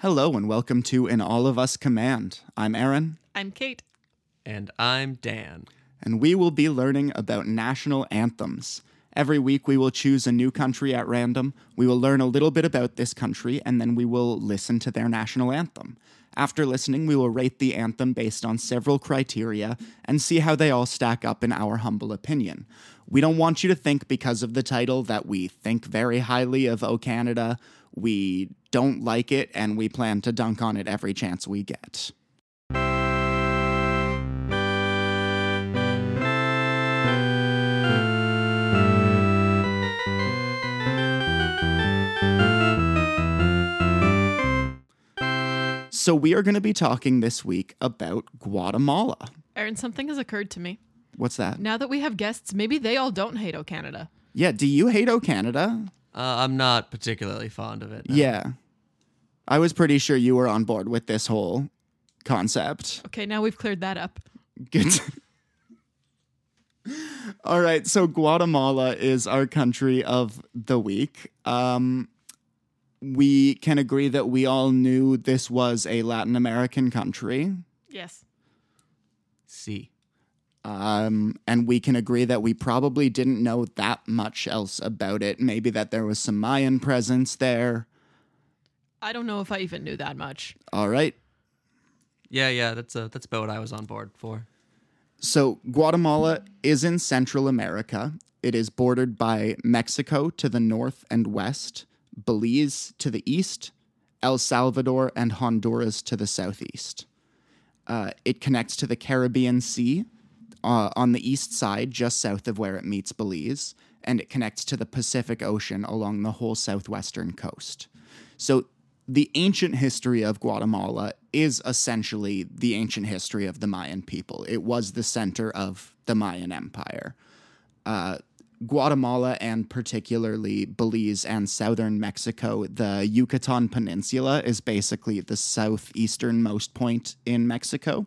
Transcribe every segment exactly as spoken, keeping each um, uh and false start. Hello and welcome to In All of Us Command. I'm Aaron. I'm Kate. And I'm Dan. And we will be learning about national anthems. Every week we will choose a new country at random. We will learn a little bit about this country, and then we will listen to their national anthem. After listening, we will rate the anthem based on several criteria and see how they all stack up in our humble opinion. We don't want you to think because of the title that we think very highly of O Canada. We don't like it, and we plan to dunk on it every chance we get. So we are going to be talking this week about Guatemala. Aaron, something has occurred to me. What's that? Now that we have guests, maybe they all don't hate O Canada. Yeah, do you hate O Canada? Uh, I'm not particularly fond of it. No. Yeah. I was pretty sure you were on board with this whole concept. Okay, now we've cleared that up. Good. All right, so Guatemala is our country of the week. Um, we can agree that we all knew this was a Latin American country. Yes. See. Um, and we can agree that we probably didn't know that much else about it. Maybe that there was some Mayan presence there. I don't know if I even knew that much. All right. Yeah, yeah, that's a, that's about what I was on board for. So Guatemala is in Central America. It is bordered by Mexico to the north and west, Belize to the east, El Salvador and Honduras to the southeast. Uh, it connects to the Caribbean Sea, Uh, on the east side, just south of where it meets Belize, and it connects to the Pacific Ocean along the whole southwestern coast. So the ancient history of Guatemala is essentially the ancient history of the Mayan people. It was the center of the Mayan Empire. Uh, Guatemala, and particularly Belize and southern Mexico, the Yucatan Peninsula is basically the southeasternmost point in Mexico,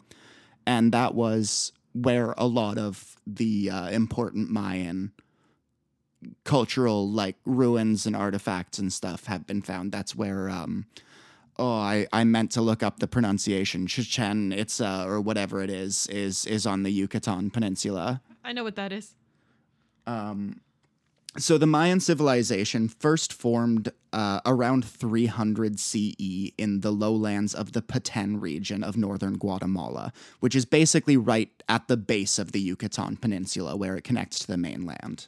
and that was where a lot of the uh, important Mayan cultural, like, ruins and artifacts and stuff have been found. That's where, um, oh, I, I meant to look up the pronunciation, Chichen Itza or whatever it is, is is on the Yucatan Peninsula. I know what that is. Um, so the Mayan civilization first formed uh, around three hundred C E in the lowlands of the Peten region of northern Guatemala, which is basically right at the base of the Yucatan Peninsula where it connects to the mainland.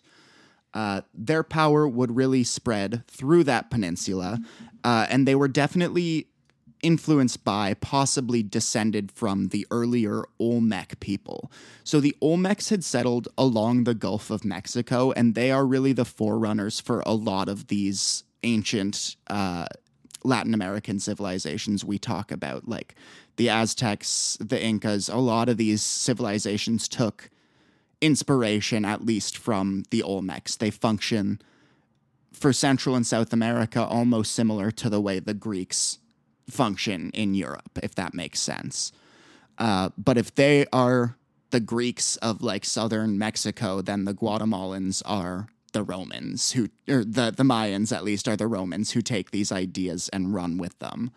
Uh, their power would really spread through that peninsula, uh, and they were definitely influenced by, possibly descended from, the earlier Olmec people. So the Olmecs had settled along the Gulf of Mexico, and they are really the forerunners for a lot of these ancient uh, Latin American civilizations we talk about, like the Aztecs, the Incas. A lot of these civilizations took inspiration, at least, from the Olmecs. They function for Central and South America almost similar to the way the Greeks function in Europe, if that makes sense. Uh, but if they are the Greeks of, like, southern Mexico, then the Guatemalans are the Romans who, or the, the Mayans at least, are the Romans who take these ideas and run with them.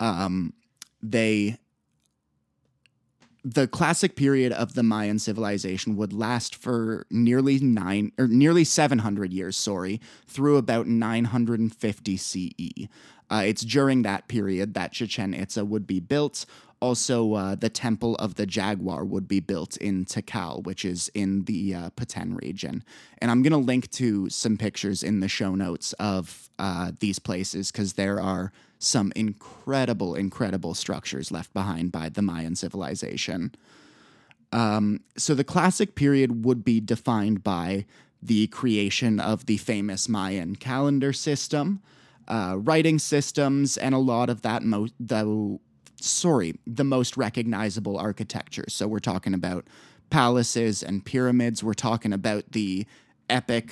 Um, they, the classic period of the Mayan civilization would last for nearly nine or nearly seven hundred years, sorry, through about nine hundred fifty C E. Uh, it's during that period that Chichen Itza would be built. Also, uh, the Temple of the Jaguar would be built in Tikal, which is in the uh, Peten region. And I'm going to link to some pictures in the show notes of uh, these places because there are some incredible, incredible structures left behind by the Mayan civilization. Um, so the classic period would be defined by the creation of the famous Mayan calendar system, Uh, writing systems, and a lot of that, mo- the, sorry, the most recognizable architecture. So we're talking about palaces and pyramids. We're talking about the epic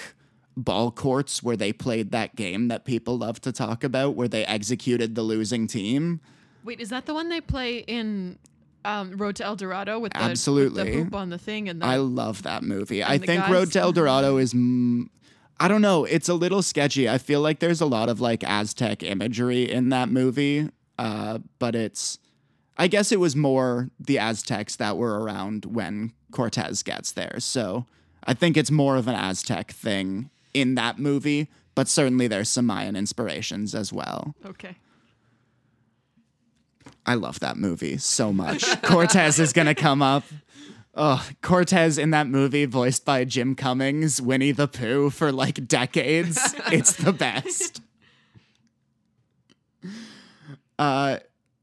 ball courts where they played that game that people love to talk about, where they executed the losing team. Wait, is that the one they play in um, Road to El Dorado with the, Absolutely. With the poop on the thing? And the, I love that movie. I think guys- Road to El Dorado is... M- I don't know. It's a little sketchy. I feel like there's a lot of, like, Aztec imagery in that movie. Uh, but it's, I guess it was more the Aztecs that were around when Cortez gets there. So I think it's more of an Aztec thing in that movie, but certainly there's some Mayan inspirations as well. Okay. I love that movie so much. Cortez is going to come up. Oh, Cortez in that movie, voiced by Jim Cummings, Winnie the Pooh for like decades. It's the best. Uh,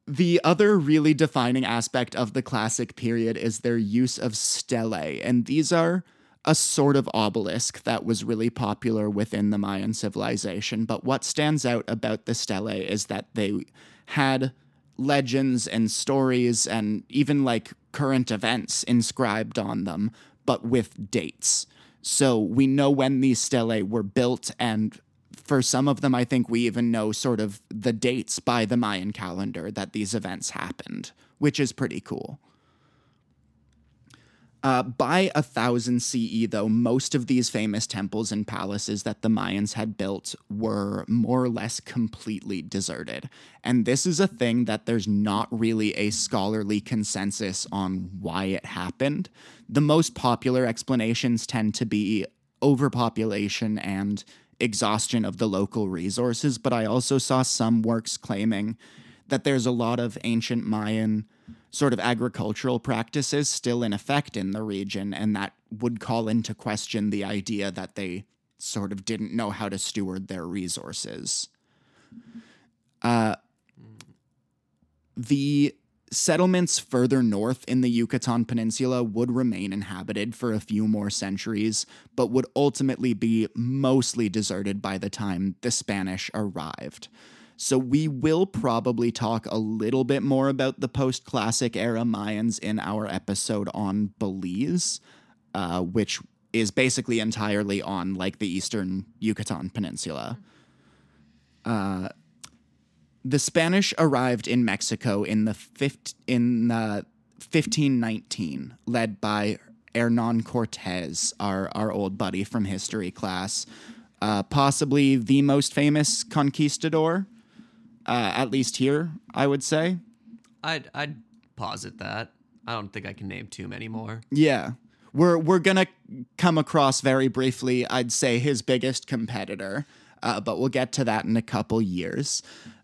the other really defining aspect of the classic period is their use of stelae, and these are a sort of obelisk that was really popular within the Mayan civilization. But what stands out about the stelae is that they had legends and stories and even like current events inscribed on them, but with dates. So we know when these stelae were built, and for some of them, I think we even know sort of the dates by the Mayan calendar that these events happened, which is pretty cool. Uh, by one thousand C E, though, most of these famous temples and palaces that the Mayans had built were more or less completely deserted. And this is a thing that there's not really a scholarly consensus on why it happened. The most popular explanations tend to be overpopulation and exhaustion of the local resources, but I also saw some works claiming that there's a lot of ancient Mayan sort of agricultural practices still in effect in the region, and that would call into question the idea that they sort of didn't know how to steward their resources. Uh, the settlements further north in the Yucatan Peninsula would remain inhabited for a few more centuries, but would ultimately be mostly deserted by the time the Spanish arrived. So we will probably talk a little bit more about the post-classic era Mayans in our episode on Belize, uh, which is basically entirely on like the eastern Yucatan Peninsula. Uh, the Spanish arrived in Mexico in the fifteen nineteen, led by Hernan Cortez, our our old buddy from history class, uh, possibly the most famous conquistador. Uh, at least here, I would say. I'd I'd posit that. I don't think I can name too many more. Yeah. We're we're gonna come across very briefly, I'd say, his biggest competitor, uh, but we'll get to that in a couple years.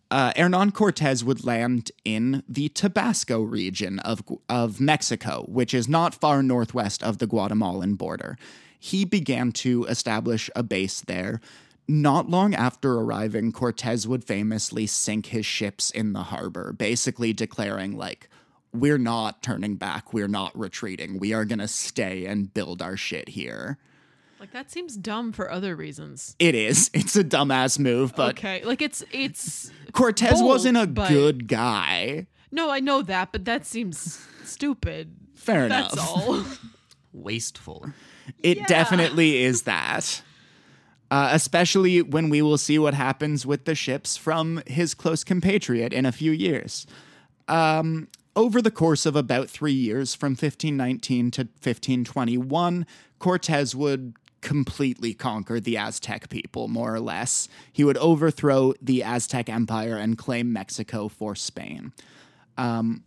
Uh, Hernan Cortez would land in the Tabasco region of of Mexico, which is not far northwest of the Guatemalan border. He began to establish a base there. Not long after arriving, Cortez would famously sink his ships in the harbor, basically declaring, like, we're not turning back, we're not retreating, we are going to stay and build our shit here. Like, that seems dumb for other reasons. It is. It's a dumbass move, but... Okay, like, it's... it's Cortez bold, wasn't a but... good guy. No, I know that, but that seems stupid. Fair enough. That's all. Wasteful. It yeah. definitely is that. Uh, especially when we will see what happens with the ships from his close compatriot in a few years. Um, over the course of about three years, from fifteen nineteen to fifteen twenty-one, Cortez would completely conquer the Aztec people, more or less. He would overthrow the Aztec Empire and claim Mexico for Spain. Um,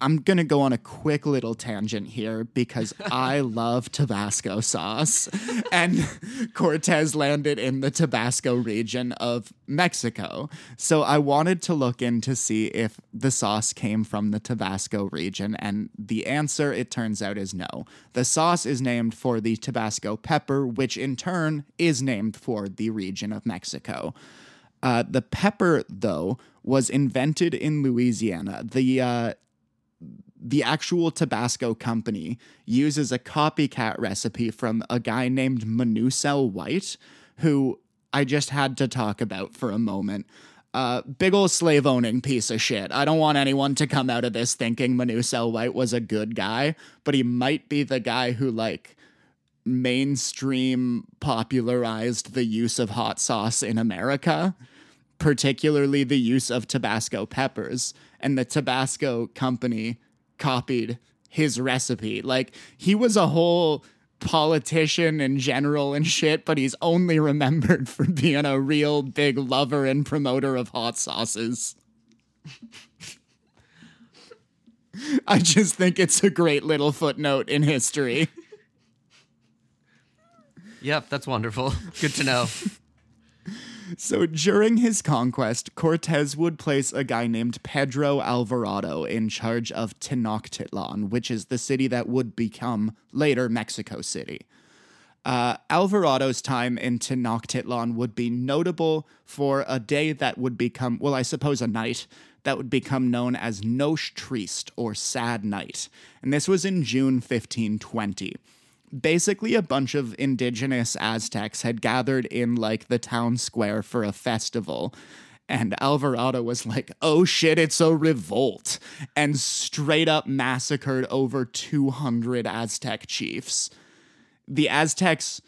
I'm going to go on a quick little tangent here because I love Tabasco sauce, and Cortez landed in the Tabasco region of Mexico. So I wanted to look in to see if the sauce came from the Tabasco region, and the answer, it turns out, is no. The sauce is named for the Tabasco pepper, which in turn is named for the region of Mexico. Uh, the pepper, though, was invented in Louisiana. The, uh, The actual Tabasco company uses a copycat recipe from a guy named Manuel White, who I just had to talk about for a moment. Uh, big ol' slave-owning piece of shit. I don't want anyone to come out of this thinking Manuel White was a good guy, but he might be the guy who, like, mainstream popularized the use of hot sauce in America, particularly the use of Tabasco peppers. And the Tabasco company copied his recipe. Like, he was a whole politician and general and shit, but he's only remembered for being a real big lover and promoter of hot sauces. I just think it's a great little footnote in history. Yep, that's wonderful. Good to know. So during his conquest, Cortez would place a guy named Pedro Alvarado in charge of Tenochtitlan, which is the city that would become later Mexico City. Uh, Alvarado's time in Tenochtitlan would be notable for a day that would become, well, I suppose a night, that would become known as Noche Triste, or Sad Night. And this was in June fifteen twenty. Basically, a bunch of indigenous Aztecs had gathered in, like, the town square for a festival, and Alvarado was like, oh shit, it's a revolt, and straight up massacred over two hundred Aztec chiefs. The Aztecs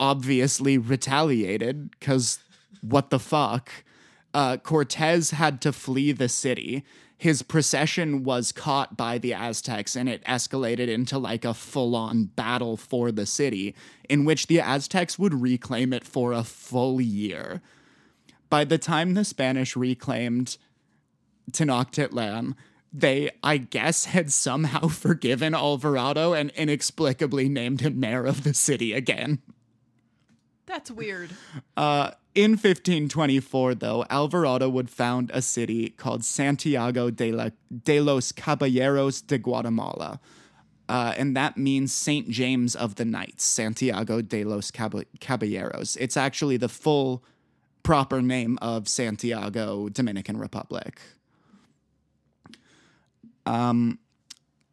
obviously retaliated, because what the fuck? Uh, Cortez had to flee the city. His procession was caught by the Aztecs, and it escalated into like a full-on battle for the city, in which the Aztecs would reclaim it for a full year. By the time the Spanish reclaimed Tenochtitlan, they, I guess, had somehow forgiven Alvarado and inexplicably named him mayor of the city again. That's weird. Uh... In fifteen twenty-four, though, Alvarado would found a city called Santiago de, la, de los Caballeros de Guatemala, uh, and that means Saint James of the Knights, Santiago de los Cab- Caballeros. It's actually the full proper name of Santiago, Dominican Republic. Um,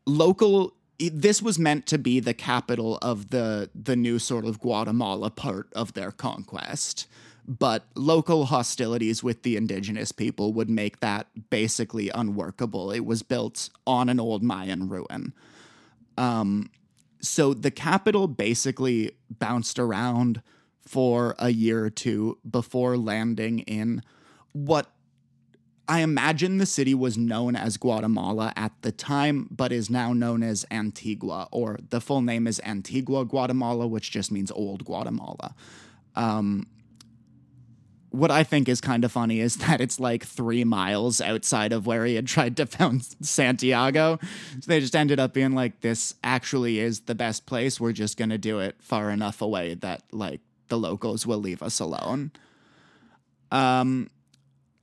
local... This was meant to be the capital of the, the new sort of Guatemala part of their conquest, but local hostilities with the indigenous people would make that basically unworkable. It was built on an old Mayan ruin. Um, so the capital basically bounced around for a year or two before landing in what I imagine the city was known as Guatemala at the time, but is now known as Antigua, or the full name is Antigua Guatemala, which just means Old Guatemala. Um, what I think is kind of funny is that it's like three miles outside of where he had tried to found Santiago. So they just ended up being like, this actually is the best place. We're just going to do it far enough away that like the locals will leave us alone. Um...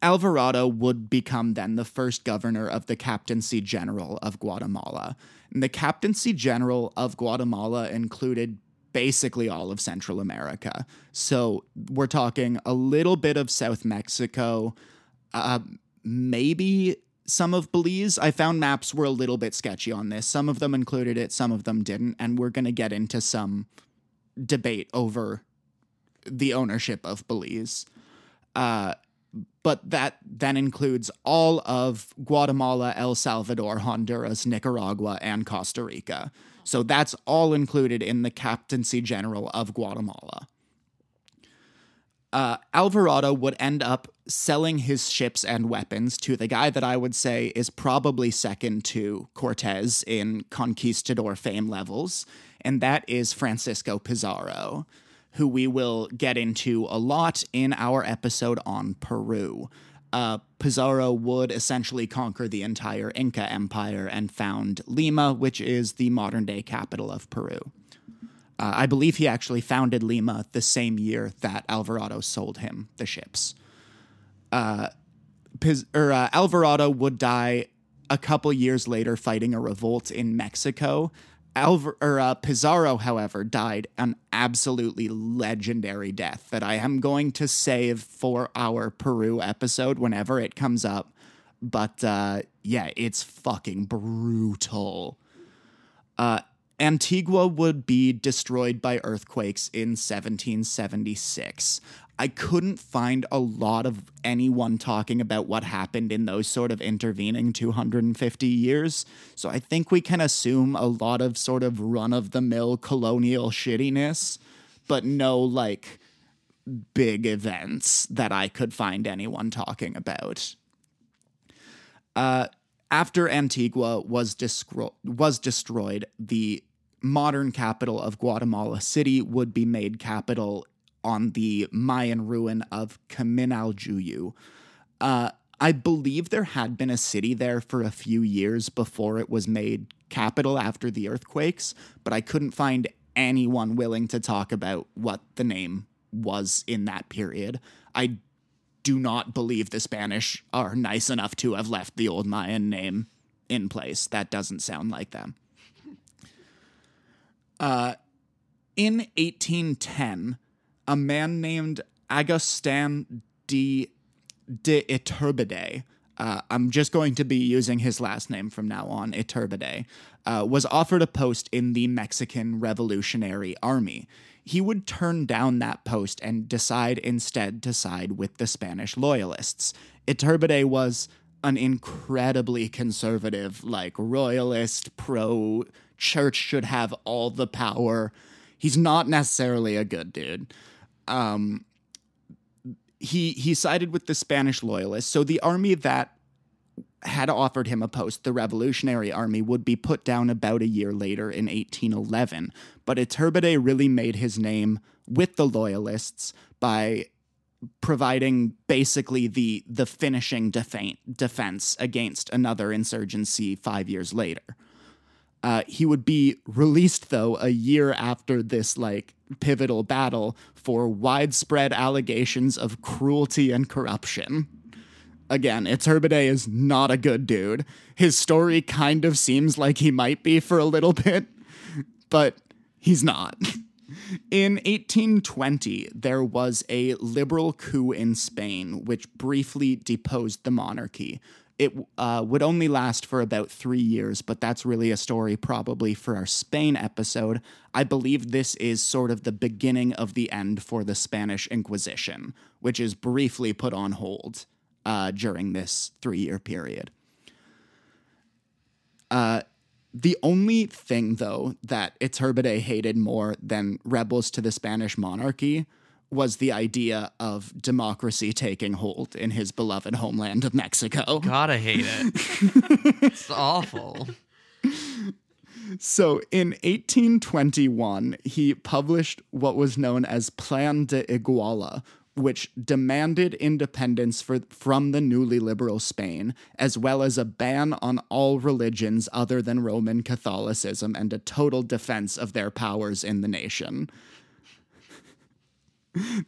Alvarado would become then the first governor of the Captaincy General of Guatemala. And the Captaincy General of Guatemala included basically all of Central America. So we're talking a little bit of South Mexico, uh, maybe some of Belize. I found maps were a little bit sketchy on this. Some of them included it, some of them didn't. And we're going to get into some debate over the ownership of Belize. Uh, But that then includes all of Guatemala, El Salvador, Honduras, Nicaragua, and Costa Rica. So that's all included in the Captaincy General of Guatemala. Uh, Alvarado would end up selling his ships and weapons to the guy that I would say is probably second to Cortez in conquistador fame levels, and that is Francisco Pizarro, who we will get into a lot in our episode on Peru. Uh, Pizarro would essentially conquer the entire Inca Empire and found Lima, which is the modern-day capital of Peru. Uh, I believe he actually founded Lima the same year that Alvarado sold him the ships. Uh, Piz- or, uh, Alvarado would die a couple years later fighting a revolt in Mexico. Alvar- or, uh, Pizarro, however, died an absolutely legendary death that I am going to save for our Peru episode whenever it comes up. But uh, yeah, it's fucking brutal. Uh, Antigua would be destroyed by earthquakes in seventeen seventy-six. I couldn't find a lot of anyone talking about what happened in those sort of intervening two hundred fifty years, so I think we can assume a lot of sort of run-of-the-mill colonial shittiness, but no, like, big events that I could find anyone talking about. Uh, after Antigua was, descro- was destroyed, the modern capital of Guatemala City would be made capital on the Mayan ruin of Caminoajuyu. Uh, I believe there had been a city there for a few years before it was made capital after the earthquakes, but I couldn't find anyone willing to talk about what the name was in that period. I do not believe the Spanish are nice enough to have left the old Mayan name in place. That doesn't sound like them. Uh, in eighteen ten, a man named Agustin de, de Iturbide, uh, I'm just going to be using his last name from now on, Iturbide, uh, was offered a post in the Mexican Revolutionary Army. He would turn down that post and decide instead to side with the Spanish loyalists. Iturbide was an incredibly conservative, like, royalist, pro-church should have all the power. He's not necessarily a good dude. Um, he he sided with the Spanish loyalists, so the army that had offered him a post, the Revolutionary Army, would be put down about a year later in eighteen eleven. But Iturbide really made his name with the loyalists by providing basically the the finishing defa- defense against another insurgency five years later. Uh, he would be released, though, a year after this, like, pivotal battle for widespread allegations of cruelty and corruption. Again, Iturbide is not a good dude. His story kind of seems like he might be for a little bit, but he's not. In eighteen twenty, there was a liberal coup in Spain, which briefly deposed the monarchy. It uh, would only last for about three years, but that's really a story probably for our Spain episode. I believe this is sort of the beginning of the end for the Spanish Inquisition, which is briefly put on hold uh, during this three-year period. Uh, the only thing, though, that Iturbide hated more than rebels to the Spanish monarchy was the idea of democracy taking hold in his beloved homeland of Mexico. Gotta hate it. It's awful. So in eighteen twenty-one, he published what was known as Plan de Iguala, which demanded independence for, from the newly liberal Spain, as well as a ban on all religions other than Roman Catholicism and a total defense of their powers in the nation.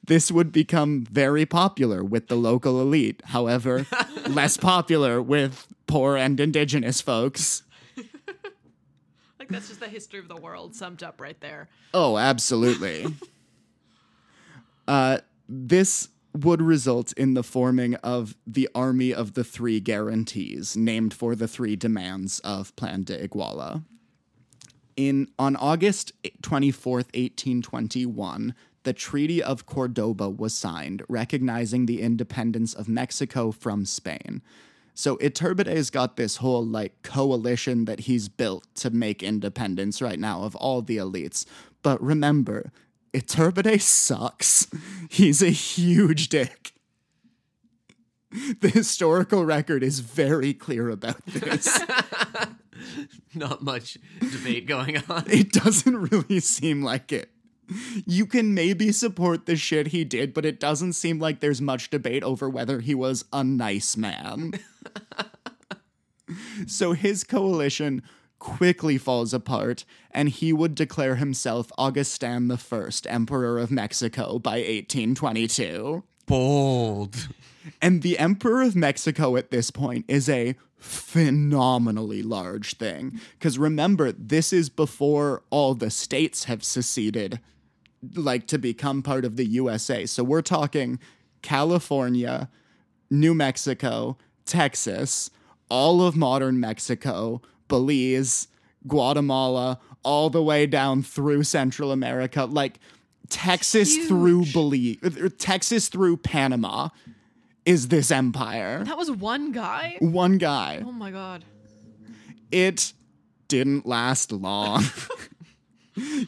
This would become very popular with the local elite, however, less popular with poor and indigenous folks. Like, that's just the history of the world summed up right there. Oh, absolutely. uh, this would result in the forming of the Army of the Three Guarantees, named for the three demands of Plan de Iguala. In, on August twenty-fourth, eighteen twenty-one... the Treaty of Cordoba was signed, recognizing the independence of Mexico from Spain. So Iturbide's got this whole, like, coalition that he's built to make independence right now of all the elites. But remember, Iturbide sucks. He's a huge dick. The historical record is very clear about this. Not much debate going on. It doesn't really seem like it. You can maybe support the shit he did, but it doesn't seem like there's much debate over whether he was a nice man. So his coalition quickly falls apart, and he would declare himself Agustin the First, Emperor of Mexico, by eighteen twenty-two. Bold. And the Emperor of Mexico at this point is a phenomenally large thing. Because remember, this is before all the states have seceded, like, to become part of the U S A. So we're talking California, New Mexico, Texas, all of modern Mexico, Belize, Guatemala, all the way down through Central America, like Texas Huge. through Belize, Texas through Panama. Is this empire? That was one guy? One guy. Oh my god. It didn't last long.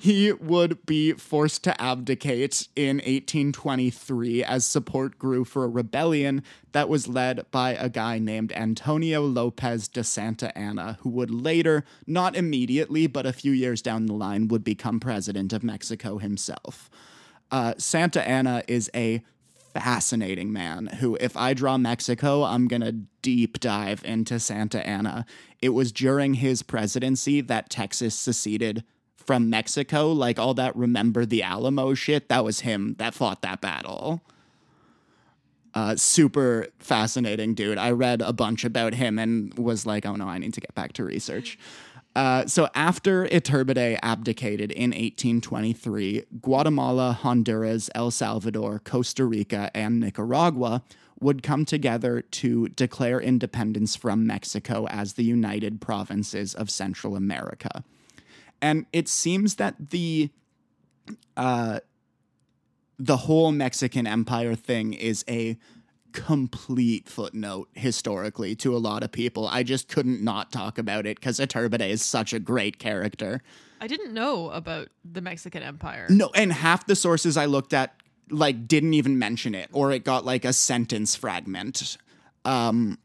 He would be forced to abdicate in eighteen twenty-three as support grew for a rebellion that was led by a guy named Antonio Lopez de Santa Anna, who would later, not immediately, but a few years down the line, would become president of Mexico himself. Uh, Santa Anna is a fascinating man who, if I draw Mexico, I'm going to deep dive into Santa Anna. It was during his presidency that Texas seceded from Mexico. Like, all that remember the Alamo shit, that was him that fought that battle. Uh, super fascinating dude. I read a bunch about him and was like, oh no, I need to get back to research. Uh, so after Iturbide abdicated in eighteen twenty-three, Guatemala, Honduras, El Salvador, Costa Rica, and Nicaragua would come together to declare independence from Mexico as the United Provinces of Central America. And it seems that the uh, the whole Mexican Empire thing is a complete footnote historically to a lot of people. I just couldn't not talk about it because Iturbide is such a great character. I didn't know about the Mexican Empire. No, and half the sources I looked at like didn't even mention it, or it got like a sentence fragment. Um,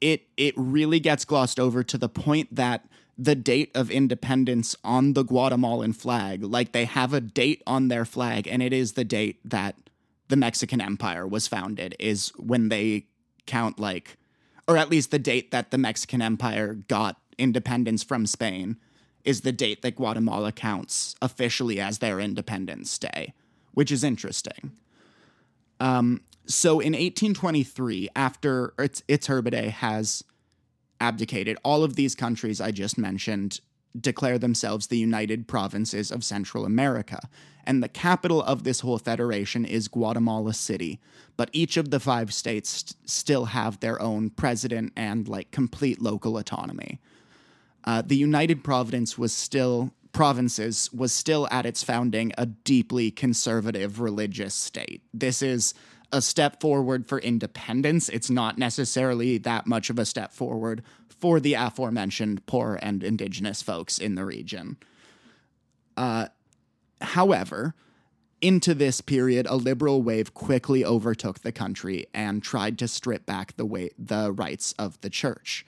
it it really gets glossed over to the point that the date of independence on the Guatemalan flag, like they have a date on their flag, and it is the date that the Mexican Empire was founded, is when they count like, or at least the date that the Mexican Empire got independence from Spain is the date that Guatemala counts officially as their Independence Day, which is interesting. Um, so in eighteen twenty-three, after Iturbide has abdicated, all of these countries I just mentioned declare themselves the United Provinces of Central America, and the capital of this whole federation is Guatemala City, but each of the five states st- still have their own president and, like, complete local autonomy. Uh, the United Province was still, Provinces was still at its founding a deeply conservative religious state. This is a step forward for independence. It's not necessarily that much of a step forward for the aforementioned poor and indigenous folks in the region. Uh, however, into this period, a liberal wave quickly overtook the country and tried to strip back the way, the rights of the church.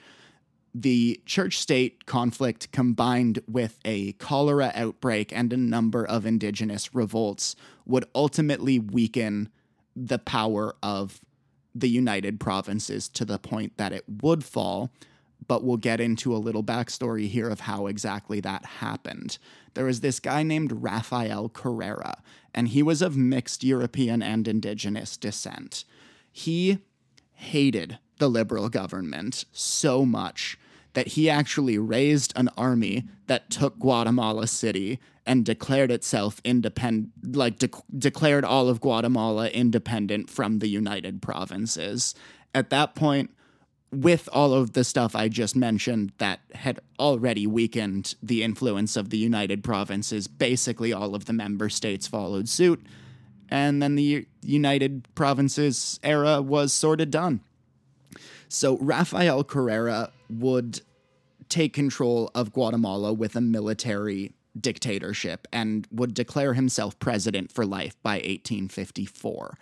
The church-state conflict, combined with a cholera outbreak and a number of indigenous revolts, would ultimately weaken the power of the United Provinces to the point that it would fall, but we'll get into a little backstory here of how exactly that happened. There was this guy named Rafael Carrera, and he was of mixed European and indigenous descent. He hated the liberal government so much that he actually raised an army that took Guatemala City and declared itself independent, like de- declared all of Guatemala independent from the United Provinces. At that point, with all of the stuff I just mentioned that had already weakened the influence of the United Provinces, basically all of the member states followed suit, and then the U- United Provinces era was sort of done. So Rafael Carrera would take control of Guatemala with a military dictatorship and would declare himself president for life by eighteen fifty-four.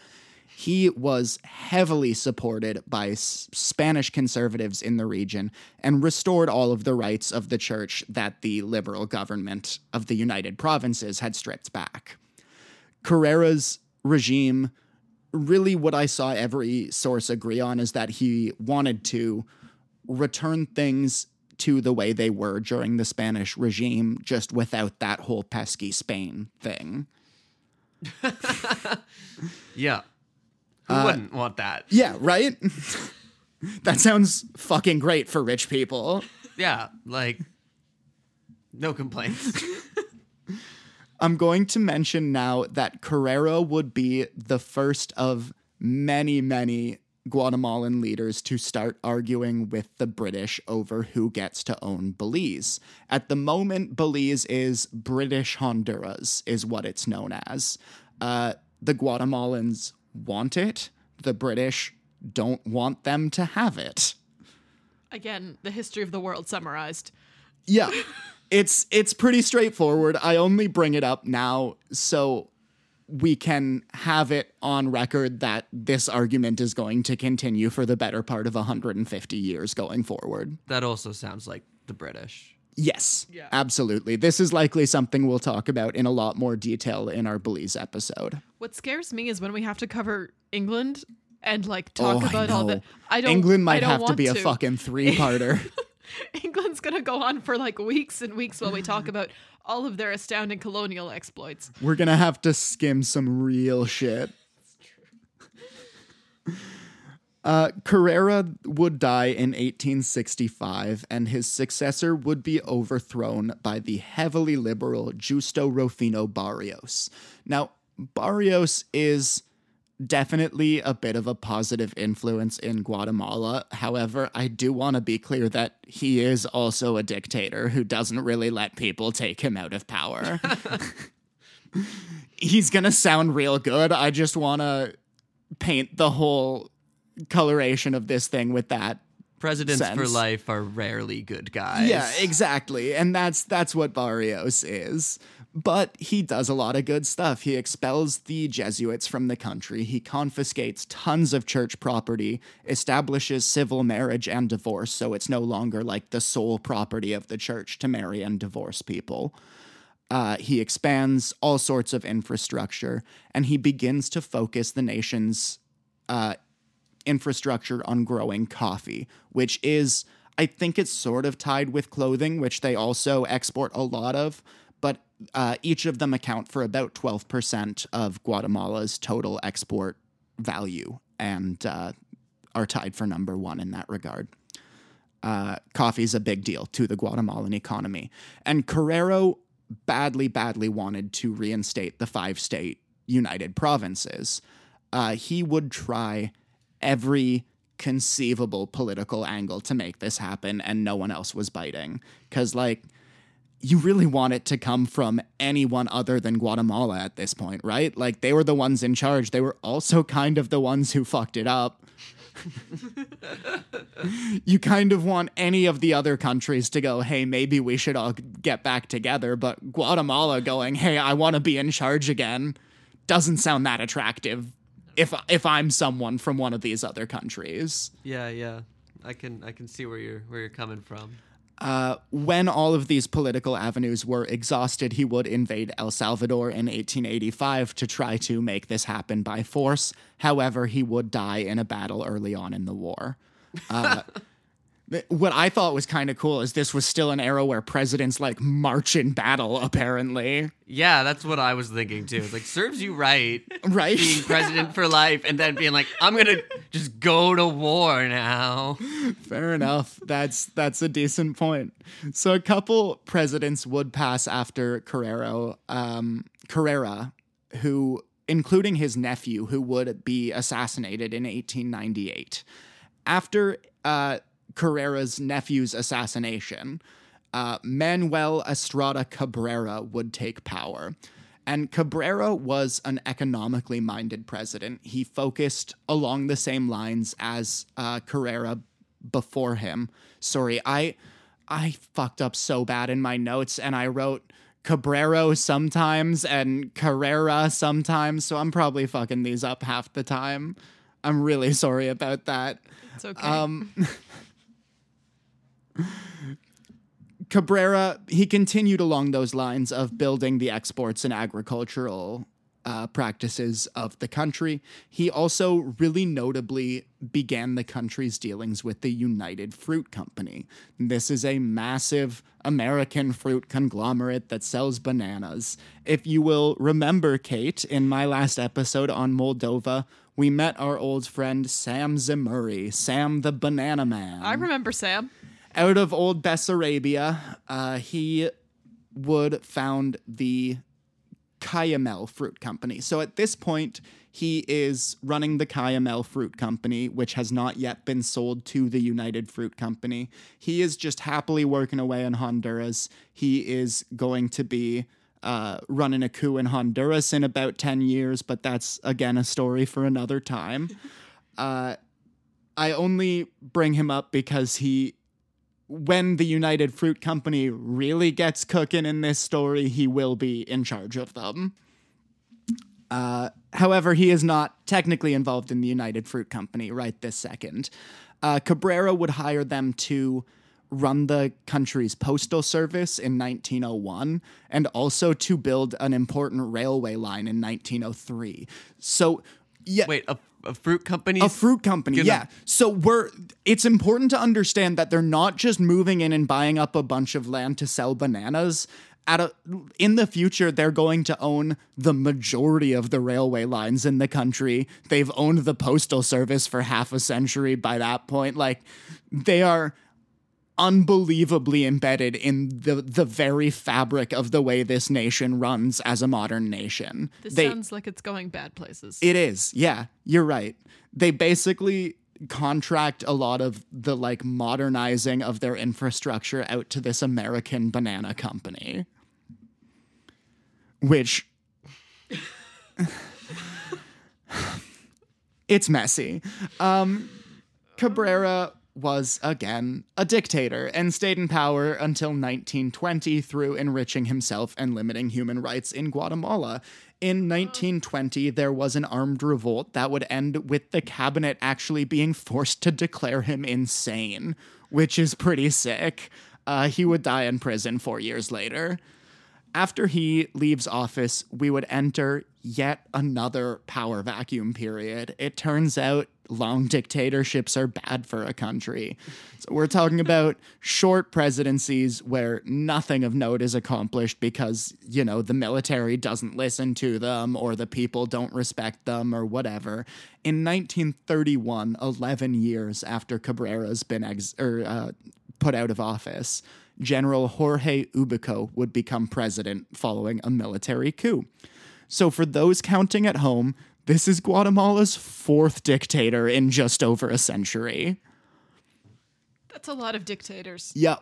He was heavily supported by S- Spanish conservatives in the region and restored all of the rights of the church that the liberal government of the United Provinces had stripped back. Carrera's regime, really what I saw every source agree on, is that he wanted to return things to the way they were during the Spanish regime, just without that whole pesky Spain thing. Yeah. Who uh, wouldn't want that? Yeah, right? That sounds fucking great for rich people. Yeah, like, no complaints. I'm going to mention now that Carrera would be the first of many, many Guatemalan leaders to start arguing with the British over who gets to own Belize. At the moment, Belize is British Honduras, is what it's known as. Uh, the Guatemalans want it. The British don't want them to have it. Again, the history of the world summarized. Yeah. It's it's pretty straightforward. I only bring it up now so we can have it on record that this argument is going to continue for the better part of one hundred fifty years going forward. That also sounds like the British. Yes, yeah. Absolutely. This is likely something we'll talk about in a lot more detail in our Belize episode. What scares me is when we have to cover England and like talk oh, about all the I don't England might I don't have to be to. a fucking three-parter. England's going to go on for like weeks and weeks while we talk about all of their astounding colonial exploits. We're going to have to skim some real shit. Uh, Carrera would die in eighteen sixty-five, and his successor would be overthrown by the heavily liberal Justo Rufino Barrios. Now, Barrios is definitely a bit of a positive influence in Guatemala. However, I do want to be clear that he is also a dictator who doesn't really let people take him out of power. He's going to sound real good. I just want to paint the whole coloration of this thing with that Presidents sense. For life are rarely good guys. Yeah, exactly. And that's that's what Barrios is. But he does a lot of good stuff. He expels the Jesuits from the country. He confiscates tons of church property, establishes civil marriage and divorce, so it's no longer like the sole property of the church to marry and divorce people. Uh, he expands all sorts of infrastructure, and he begins to focus the nation's uh, infrastructure on growing coffee, which is, I think it's sort of tied with clothing, which they also export a lot of. But uh, each of them account for about twelve percent of Guatemala's total export value and uh, are tied for number one in that regard. Uh, coffee is a big deal to the Guatemalan economy. And Guerrero badly, badly wanted to reinstate the five-state United Provinces. Uh, he would try every conceivable political angle to make this happen, and no one else was biting. Because, like... you really want it to come from anyone other than Guatemala at this point, right? Like, they were the ones in charge. They were also kind of the ones who fucked it up. You kind of want any of the other countries to go, hey, maybe we should all get back together. But Guatemala going, hey, I want to be in charge again, doesn't sound that attractive if if I'm someone from one of these other countries. Yeah, yeah. I can I can see where you're where you're coming from. Uh, when all of these political avenues were exhausted, he would invade El Salvador in eighteen eighty-five to try to make this happen by force. However, he would die in a battle early on in the war. Uh, th- what I thought was kind of cool is this was still an era where presidents, like, march in battle, apparently. Yeah, that's what I was thinking, too. It's like, serves you right. Right. Being president yeah. for life and then being like, I'm going to... just go to war now. Fair enough. That's that's a decent point. So a couple presidents would pass after Carrera, um, Carrera, who, including his nephew, who would be assassinated in eighteen ninety-eight. After uh, Carrera's nephew's assassination, uh, Manuel Estrada Cabrera would take power. And Cabrera was an economically minded president. He focused along the same lines as uh, Carrera before him. Sorry, I I fucked up so bad in my notes, and I wrote Cabrero sometimes and Carrera sometimes, so I'm probably fucking these up half the time. I'm really sorry about that. It's okay. Um, Cabrera, he continued along those lines of building the exports and agricultural uh, practices of the country. He also really notably began the country's dealings with the United Fruit Company. This is a massive American fruit conglomerate that sells bananas. If you will remember, Kate, in my last episode on Moldova, we met our old friend Sam Zemurray, Sam the Banana Man. I remember Sam. Out of old Bessarabia, uh, he would found the Cayamel Fruit Company. So at this point, he is running the Cayamel Fruit Company, which has not yet been sold to the United Fruit Company. He is just happily working away in Honduras. He is going to be uh, running a coup in Honduras in about ten years, but that's, again, a story for another time. Uh, I only bring him up because he... when the United Fruit Company really gets cooking in this story, he will be in charge of them. Uh, however, he is not technically involved in the United Fruit Company right this second. Uh, Cabrera would hire them to run the country's postal service in nineteen oh one and also to build an important railway line in nineteen oh three. So, yeah. Wait, a, a fruit company? A fruit company, Gonna- yeah. So we're. It's important to understand that they're not just moving in and buying up a bunch of land to sell bananas. At a, in the future, they're going to own the majority of the railway lines in the country. They've owned the postal service for half a century by that point. Like, they are unbelievably embedded in the, the very fabric of the way this nation runs as a modern nation. This they, sounds like it's going bad places. It is. Yeah, you're right. They basically contract a lot of the like modernizing of their infrastructure out to this American banana company, which it's messy. Um, Cabrera was again a dictator and stayed in power until nineteen twenty through enriching himself and limiting human rights in Guatemala. In nineteen twenty, there was an armed revolt that would end with the cabinet actually being forced to declare him insane, which is pretty sick. Uh, he would die in prison four years later. After he leaves office, we would enter yet another power vacuum period. It turns out long dictatorships are bad for a country. So we're talking about short presidencies where nothing of note is accomplished because, you know, the military doesn't listen to them or the people don't respect them or whatever. In nineteen thirty-one, eleven years after Cabrera's been ex- or, uh, put out of office, General Jorge Ubico would become president following a military coup. So for those counting at home, this is Guatemala's fourth dictator in just over a century. That's a lot of dictators. Yeah.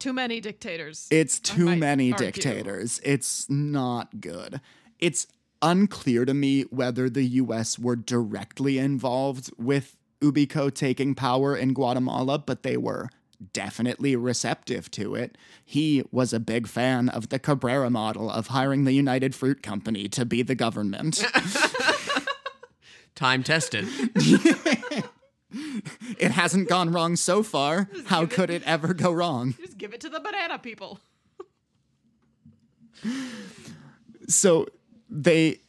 Too many dictators. It's too many dictators. It's not good. It's unclear to me whether the U S were directly involved with Ubico taking power in Guatemala, but they were definitely receptive to it. He was a big fan of the Cabrera model of hiring the United Fruit Company to be the government. Time tested. It hasn't gone wrong so far. Just How could it, it ever go wrong? Just give it to the banana people. So they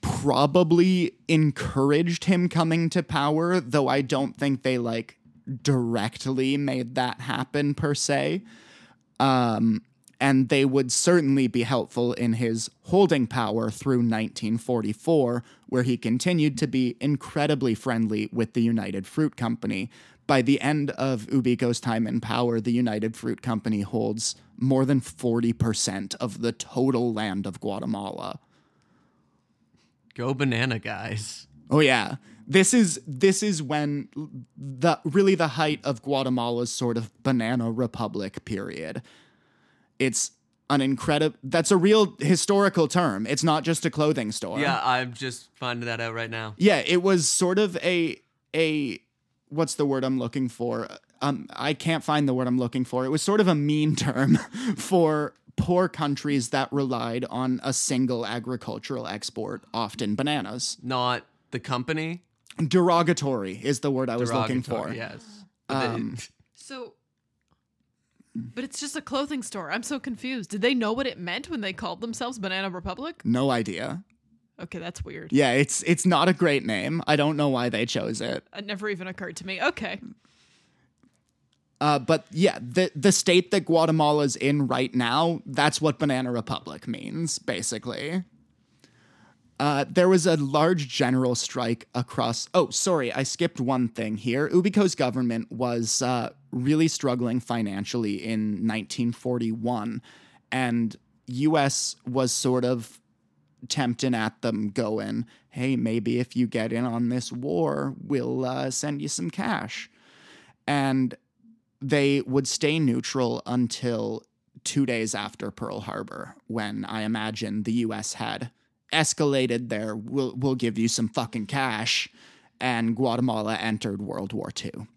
probably encouraged him coming to power, though I don't think they like directly made that happen per se. Um, and they would certainly be helpful in his holding power through nineteen forty-four, where he continued to be incredibly friendly with the United Fruit Company. By the end of Ubico's time in power, the United Fruit Company holds more than forty percent of the total land of Guatemala. Go banana, guys. Oh, yeah. This is this is when the really the height of Guatemala's sort of banana republic period. It's an incredible. That's a real historical term. It's not just a clothing store. Yeah, I'm just finding that out right now. Yeah, it was sort of a a what's the word I'm looking for? Um, I can't find the word I'm looking for. It was sort of a mean term for poor countries that relied on a single agricultural export, often bananas. Not the company. Derogatory is the word I was looking for. Yes. Um, so, but it's just a clothing store. I'm so confused. Did they know what it meant when they called themselves Banana Republic? No idea. Okay, that's weird. Yeah, it's it's not a great name. I don't know why they chose it. It never even occurred to me. Okay. Uh, but yeah, the the state that Guatemala's in right now, that's what Banana Republic means, basically. Uh, there was a large general strike across... Oh, sorry, I skipped one thing here. Ubico's government was uh, really struggling financially in nineteen forty-one, and U S was sort of tempting at them, going, hey, maybe if you get in on this war, we'll uh, send you some cash. And they would stay neutral until two days after Pearl Harbor, when I imagine the U S had escalated there, we'll, we'll give you some fucking cash, and Guatemala entered World War Two.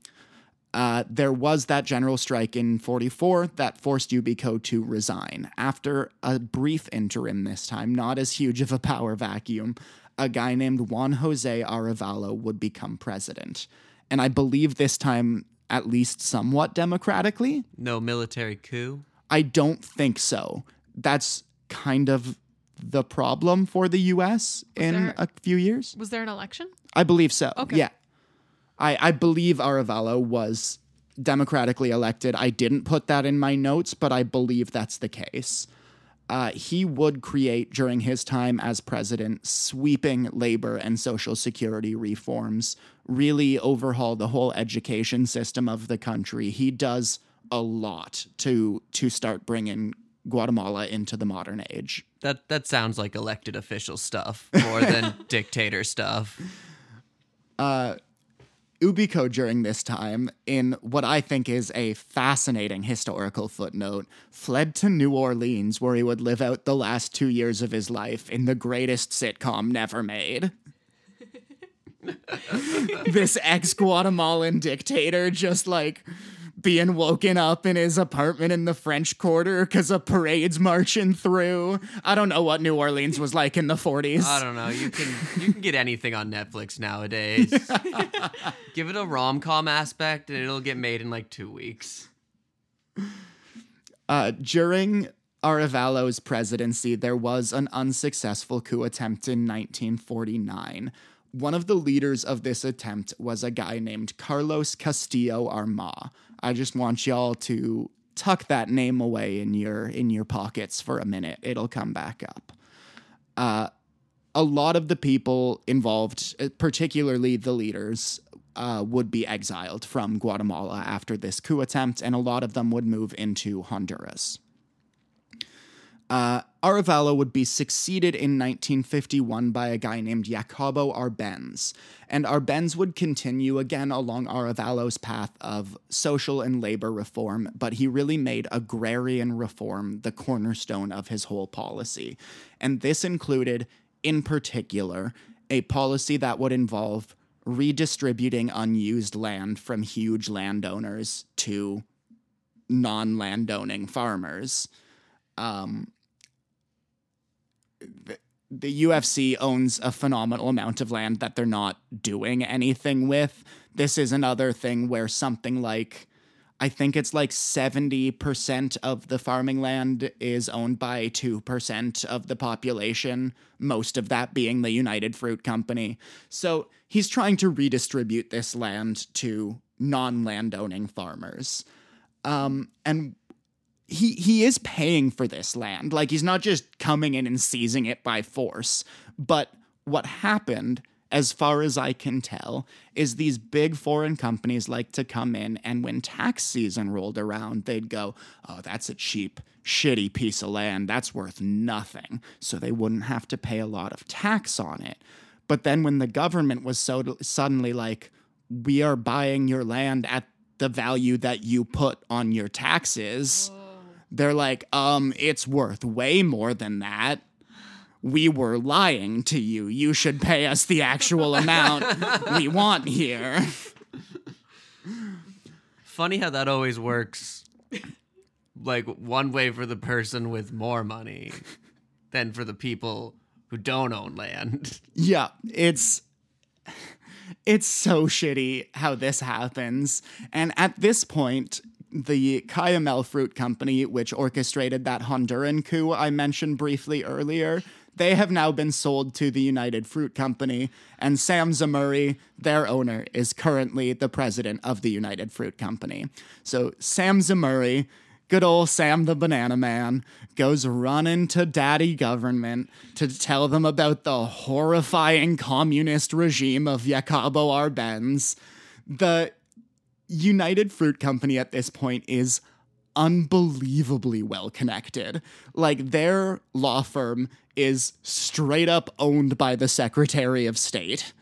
Uh, there was that general strike in forty-four that forced Ubico to resign. After a brief interim this time, not as huge of a power vacuum, a guy named Juan Jose Arevalo would become president. And I believe this time at least somewhat democratically. No military coup? I don't think so. That's kind of the problem for the U S was in there, a few years. Was there an election? I believe so. Okay. Yeah. I, I believe Arevalo was democratically elected. I didn't put that in my notes, but I believe that's the case. Uh, he would create, during his time as president, sweeping labor and social security reforms, really overhaul the whole education system of the country. He does a lot to to start bringing Guatemala into the modern age. That that sounds like elected official stuff more than dictator stuff. Uh, Ubico, during this time, in what I think is a fascinating historical footnote, fled to New Orleans, where he would live out the last two years of his life in the greatest sitcom never made. This ex-Guatemalan dictator just, like, being woken up in his apartment in the French Quarter because a parade's marching through. I don't know what New Orleans was like in the forties. I don't know. You can you can get anything on Netflix nowadays. Give it a rom-com aspect and it'll get made in like two weeks. Uh, during Arevalo's presidency, there was an unsuccessful coup attempt in nineteen forty-nine. One of the leaders of this attempt was a guy named Carlos Castillo Armas. I just want y'all to tuck that name away in your in your pockets for a minute. It'll come back up. Uh, a lot of the people involved, particularly the leaders, uh, would be exiled from Guatemala after this coup attempt, and a lot of them would move into Honduras. Uh, Arevalo would be succeeded in nineteen fifty-one by a guy named Jacobo Arbenz, and Arbenz would continue again along Arevalo's path of social and labor reform, but he really made agrarian reform the cornerstone of his whole policy. And this included, in particular, a policy that would involve redistributing unused land from huge landowners to non-landowning farmers. Um... The, the U F C owns a phenomenal amount of land that they're not doing anything with. This is another thing where something like, I think it's like seventy percent of the farming land is owned by two percent of the population, most of that being the United Fruit Company. So he's trying to redistribute this land to non-landowning farmers. Um, and He he is paying for this land. Like, he's not just coming in and seizing it by force. But what happened, as far as I can tell, is these big foreign companies like to come in, and when tax season rolled around, they'd go, oh, that's a cheap, shitty piece of land. That's worth nothing. So they wouldn't have to pay a lot of tax on it. But then when the government was so suddenly like, we are buying your land at the value that you put on your taxes... They're like, um, it's worth way more than that. We were lying to you. You should pay us the actual amount we want here. Funny how that always works. Like, one way for the person with more money than for the people who don't own land. Yeah, it's... It's so shitty how this happens. And at this point... The Cayamel Fruit Company, which orchestrated that Honduran coup I mentioned briefly earlier, they have now been sold to the United Fruit Company, and Sam Zemurray, their owner, is currently the president of the United Fruit Company. So Sam Zemurray, good old Sam the Banana Man, goes running to daddy government to tell them about the horrifying communist regime of Jacobo Arbenz. The United Fruit Company at this point is unbelievably well connected. Like, their law firm is straight up owned by the Secretary of State.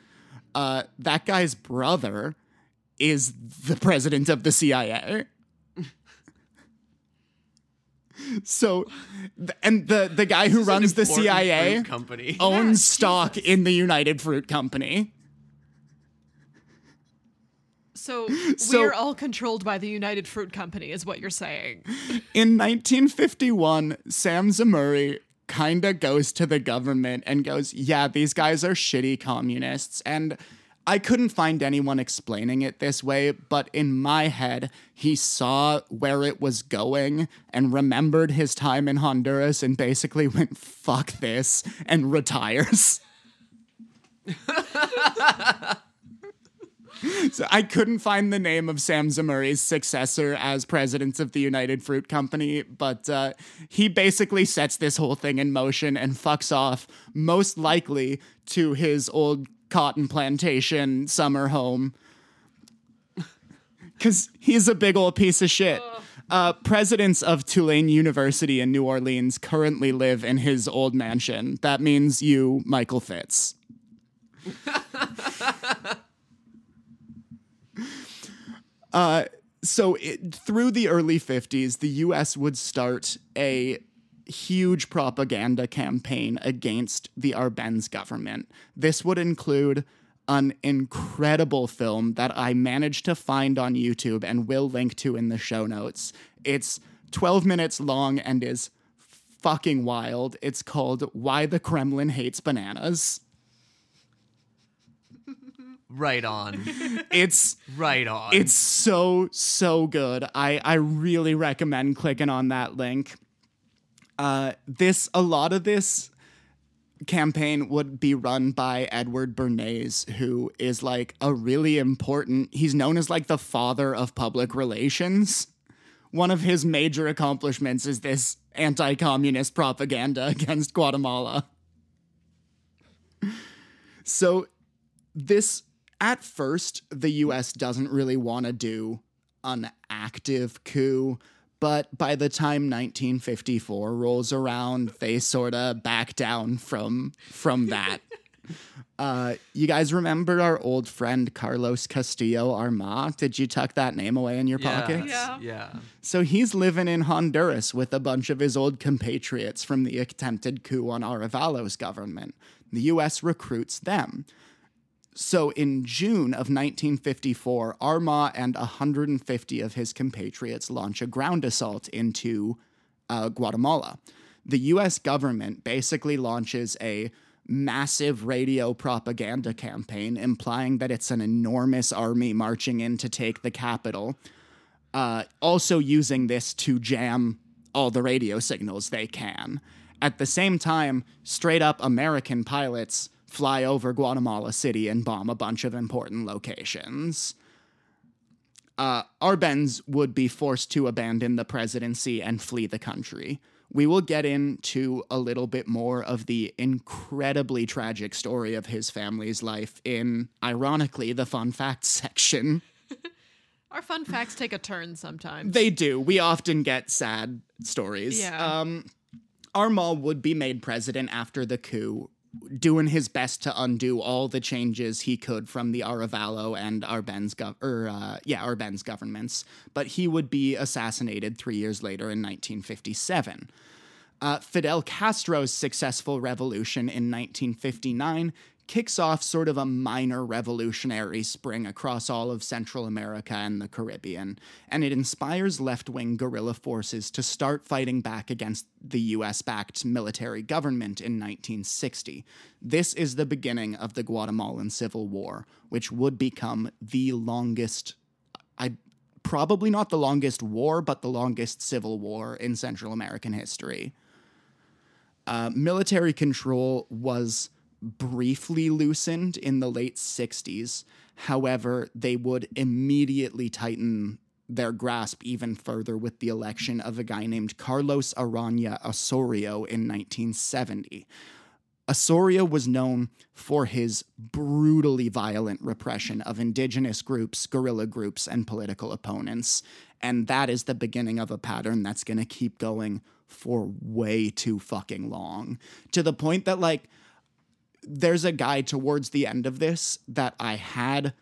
Uh, that guy's brother is the president of the C I A. So, and the, the guy who runs the C I A owns stock in the United Fruit Company. So we're so, all controlled by the United Fruit Company is what you're saying. In nineteen fifty-one, Sam Zemurray kind of goes to the government and goes, yeah, these guys are shitty communists. And I couldn't find anyone explaining it this way, but in my head, he saw where it was going and remembered his time in Honduras and basically went, fuck this, and retires. So I couldn't find the name of Sam Zemurray's successor as president of the United Fruit Company, but uh, he basically sets this whole thing in motion and fucks off, most likely to his old cotton plantation summer home. Because he's a big old piece of shit. Uh, presidents of Tulane University in New Orleans currently live in his old mansion. That means you, Michael Fitz. Uh, so it, through the early fifties, the U S would start a huge propaganda campaign against the Arbenz government. This would include an incredible film that I managed to find on YouTube and will link to in the show notes. It's twelve minutes long and is fucking wild. It's called Why the Kremlin Hates Bananas. Right on. It's right on. It's so, so good. I, I really recommend clicking on that link. Uh, this a lot of this campaign would be run by Edward Bernays, who is like a really important. He's known as like the father of public relations. One of his major accomplishments is this anti-communist propaganda against Guatemala. So this. At first, the U S doesn't really want to do an active coup, but by the time nineteen fifty-four rolls around, they sort of back down from from that. uh, you guys remember our old friend Carlos Castillo Armas? Did you tuck that name away in your yeah, pockets? Yeah. yeah. So he's living in Honduras with a bunch of his old compatriots from the attempted coup on Arevalo's government. The U S recruits them. So in June of nineteen fifty-four, Armas and one hundred fifty of his compatriots launch a ground assault into uh, Guatemala. The U S government basically launches a massive radio propaganda campaign implying that it's an enormous army marching in to take the capital, uh, also using this to jam all the radio signals they can. At the same time, straight up American pilots fly over Guatemala City and bomb a bunch of important locations. Uh, Arbenz would be forced to abandon the presidency and flee the country. We will get into a little bit more of the incredibly tragic story of his family's life in, ironically, the fun facts section. Our fun facts take a turn sometimes. They do. We often get sad stories. Yeah. Um, Armas would be made president after the coup, doing his best to undo all the changes he could from the Arevalo and Arbenz, gov- er, uh, yeah, Arbenz governments, but he would be assassinated three years later in nineteen fifty-seven. Uh, Fidel Castro's successful revolution in nineteen fifty-nine kicks off sort of a minor revolutionary spring across all of Central America and the Caribbean, and it inspires left-wing guerrilla forces to start fighting back against the U S-backed military government in nineteen sixty. This is the beginning of the Guatemalan Civil War, which would become the longest, I probably not the longest war, but the longest civil war in Central American history. Uh, military control was briefly loosened in the late sixties. However, they would immediately tighten their grasp even further with the election of a guy named Carlos Aranha Osorio in nineteen seventy. Osorio was known for his brutally violent repression of indigenous groups, guerrilla groups, and political opponents. And that is the beginning of a pattern that's going to keep going for way too fucking long. To the point that, like, there's a guy towards the end of this that I had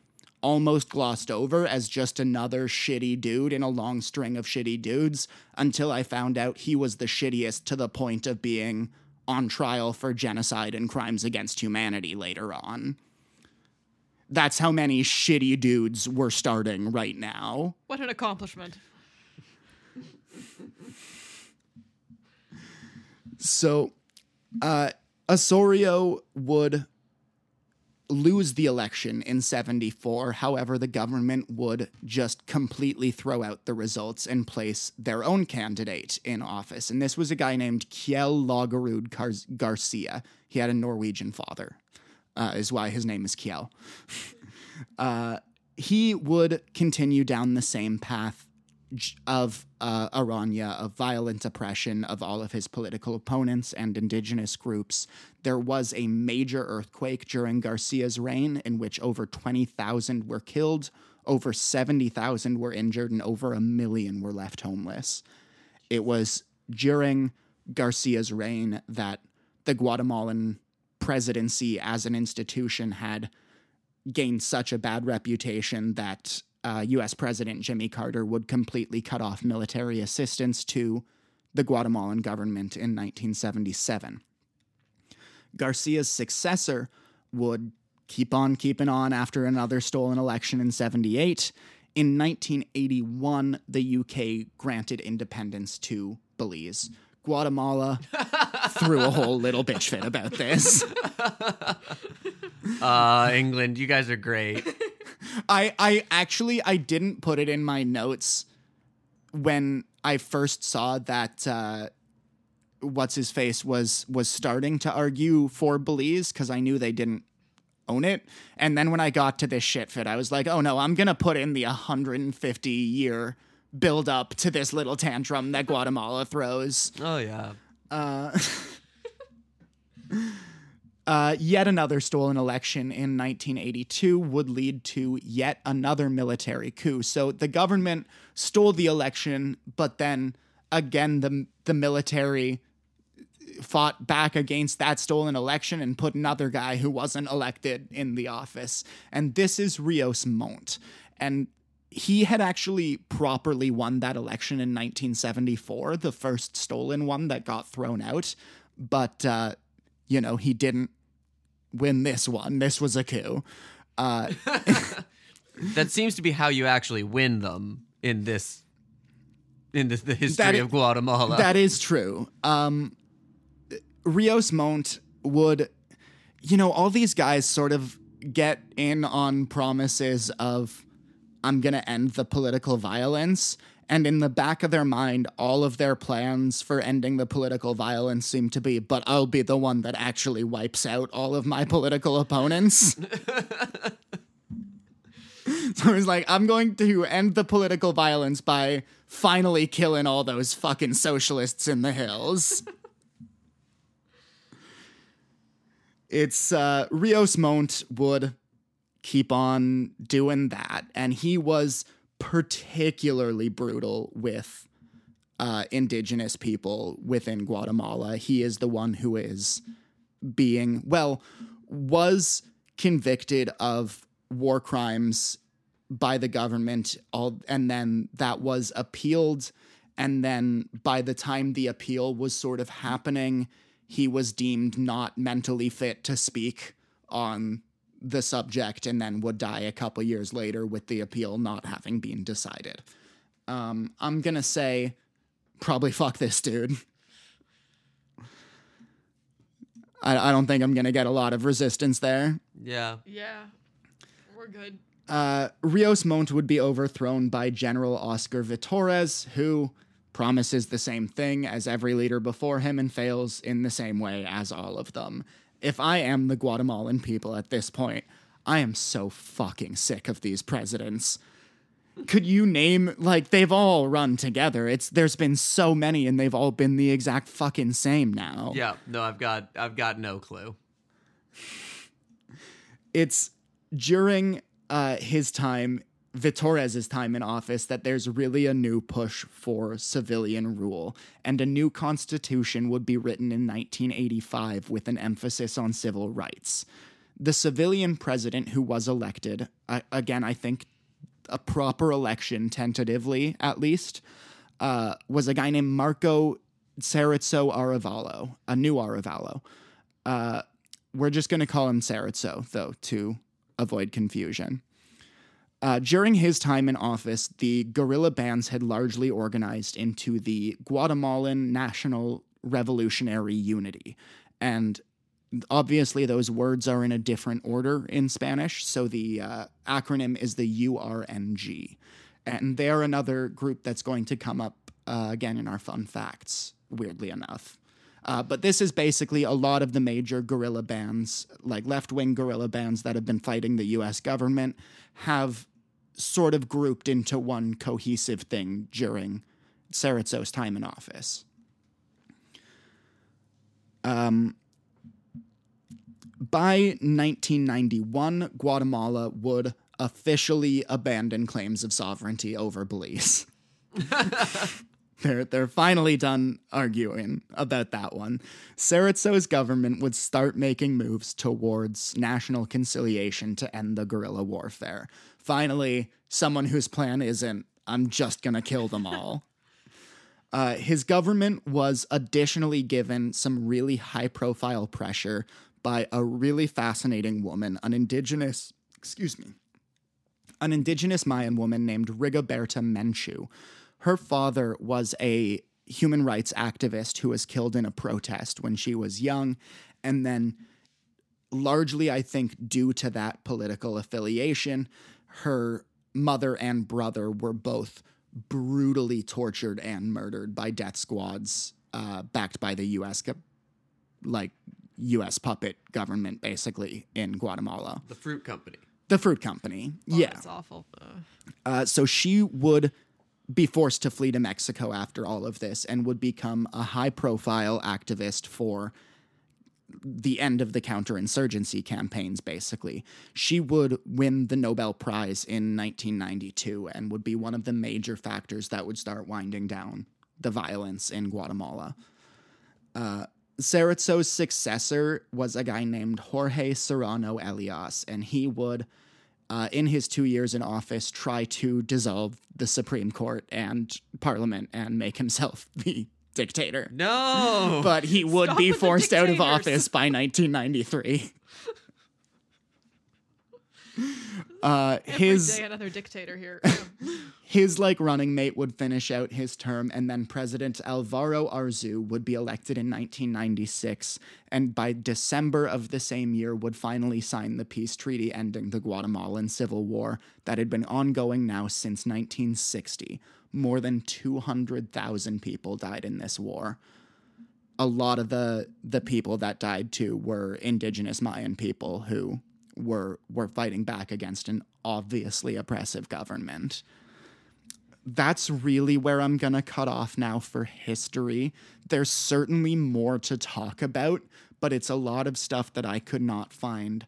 almost glossed over as just another shitty dude in a long string of shitty dudes until I found out he was the shittiest to the point of being on trial for genocide and crimes against humanity later on. That's how many shitty dudes we're starting right now. What an accomplishment. So, uh... Osorio would lose the election in seventy-four. However, the government would just completely throw out the results and place their own candidate in office. And this was a guy named Kjell Lagerud Gar- Garcia. He had a Norwegian father, uh, is why his name is Kjell. uh, he would continue down the same path of uh, Arana, of violent oppression of all of his political opponents and indigenous groups. There was a major earthquake during Garcia's reign in which over twenty thousand were killed, over seventy thousand were injured, and over a million were left homeless. It was during Garcia's reign that the Guatemalan presidency as an institution had gained such a bad reputation that Uh, U S President Jimmy Carter would completely cut off military assistance to the Guatemalan government in nineteen seventy-seven. Garcia's successor would keep on keeping on after another stolen election in seventy-eight. In nineteen eighty-one, the U K granted independence to Belize. Guatemala threw a whole little bitch fit about this. Uh, England, you guys are great. I, I actually, I didn't put it in my notes when I first saw that uh, What's-His-Face was was starting to argue for Belize, because I knew they didn't own it. And then when I got to this shit fit, I was like, oh no, I'm going to put in the one hundred fifty-year build-up to this little tantrum that Guatemala throws. Oh, yeah. Uh, Uh, yet another stolen election in nineteen eighty-two would lead to yet another military coup. So the government stole the election, but then again, the the military fought back against that stolen election and put another guy who wasn't elected in the office. And this is Rios Montt. And he had actually properly won that election in nineteen seventy-four, the first stolen one that got thrown out. But, uh, you know, he didn't win this one. This was a coup. Uh, that seems to be how you actually win them in this, in this, the history is, of Guatemala. That is true. Um, Rios Montt would, you know, all these guys sort of get in on promises of, I'm going to end the political violence. And in the back of their mind, all of their plans for ending the political violence seem to be, but I'll be the one that actually wipes out all of my political opponents. So it's like, I'm going to end the political violence by finally killing all those fucking socialists in the hills. It's uh, Rios Montt would keep on doing that. And he was particularly brutal with uh, indigenous people within Guatemala. He is the one who is being, well, was convicted of war crimes by the government, all, and then that was appealed. And then by the time the appeal was sort of happening, he was deemed not mentally fit to speak on the subject, and then would die a couple years later with the appeal not having been decided. Um, I'm gonna say, probably fuck this dude. I, I don't think I'm gonna get a lot of resistance there. Yeah. Yeah. We're good. Uh, Rios Montt would be overthrown by General Oscar Vitores, who promises the same thing as every leader before him and fails in the same way as all of them. If I am the Guatemalan people at this point, I am so fucking sick of these presidents. Could you name, like, they've all run together. It's there's been so many, and they've all been the exact fucking same now. Yeah, no, I've got, I've got no clue. It's during uh, his time, Vitores's time in office, that there's really a new push for civilian rule, and a new constitution would be written in nineteen eighty-five with an emphasis on civil rights. The civilian president who was elected, uh, again, I think a proper election, tentatively at least, uh, was a guy named Marco Cerezo Arevalo, a new Arevalo. Uh, we're just going to call him Cerezo, though, to avoid confusion. Uh, during his time in office, the guerrilla bands had largely organized into the Guatemalan National Revolutionary Unity. And Obviously, those words are in a different order in Spanish, so the uh, acronym is the U R N G. And they're another group that's going to come up uh, again in our fun facts, weirdly enough. Uh, but this is basically a lot of the major guerrilla bands, like left-wing guerrilla bands that have been fighting the U S government, have sort of grouped into one cohesive thing during Sarazzo's time in office. Um... By nineteen ninety-one, Guatemala would officially abandon claims of sovereignty over Belize. they're, they're finally done arguing about that one. Sarazzo's government would start making moves towards national conciliation to end the guerrilla warfare. Finally, someone whose plan isn't, I'm just going to kill them all. Uh, his government was additionally given some really high-profile pressure by a really fascinating woman, an indigenous, excuse me, an indigenous Mayan woman named Rigoberta Menchu. Her father was a human rights activist who was killed in a protest when she was young. And then largely, I think, due to that political affiliation, her mother and brother were both brutally tortured and murdered by death squads uh, backed by the U S, like, U S puppet government, basically, in Guatemala. The Fruit Company. The Fruit Company, oh, yeah. That's awful. Uh, so she would be forced to flee to Mexico after all of this and would become a high-profile activist for the end of the counterinsurgency campaigns, basically. She would win the Nobel Prize in nineteen ninety-two and would be one of the major factors that would start winding down the violence in Guatemala. Uh Sarazzo's successor was a guy named Jorge Serrano Elias, and he would, uh, in his two years in office, try to dissolve the Supreme Court and Parliament and make himself the dictator. No! But he would Stop be forced out of office by nineteen ninety-three. Uh, Every his, day another dictator here. His, like, running mate would finish out his term, and then President Alvaro Arzu would be elected in nineteen ninety-six, and by December of the same year would finally sign the peace treaty ending the Guatemalan Civil War that had been ongoing now since nineteen sixty. More than two hundred thousand people died in this war. A lot of the, the people that died, too, were indigenous Mayan people who... Were were fighting back against an obviously oppressive government. That's really where I'm gonna cut off now for history. There's certainly more to talk about, but it's a lot of stuff that I could not find.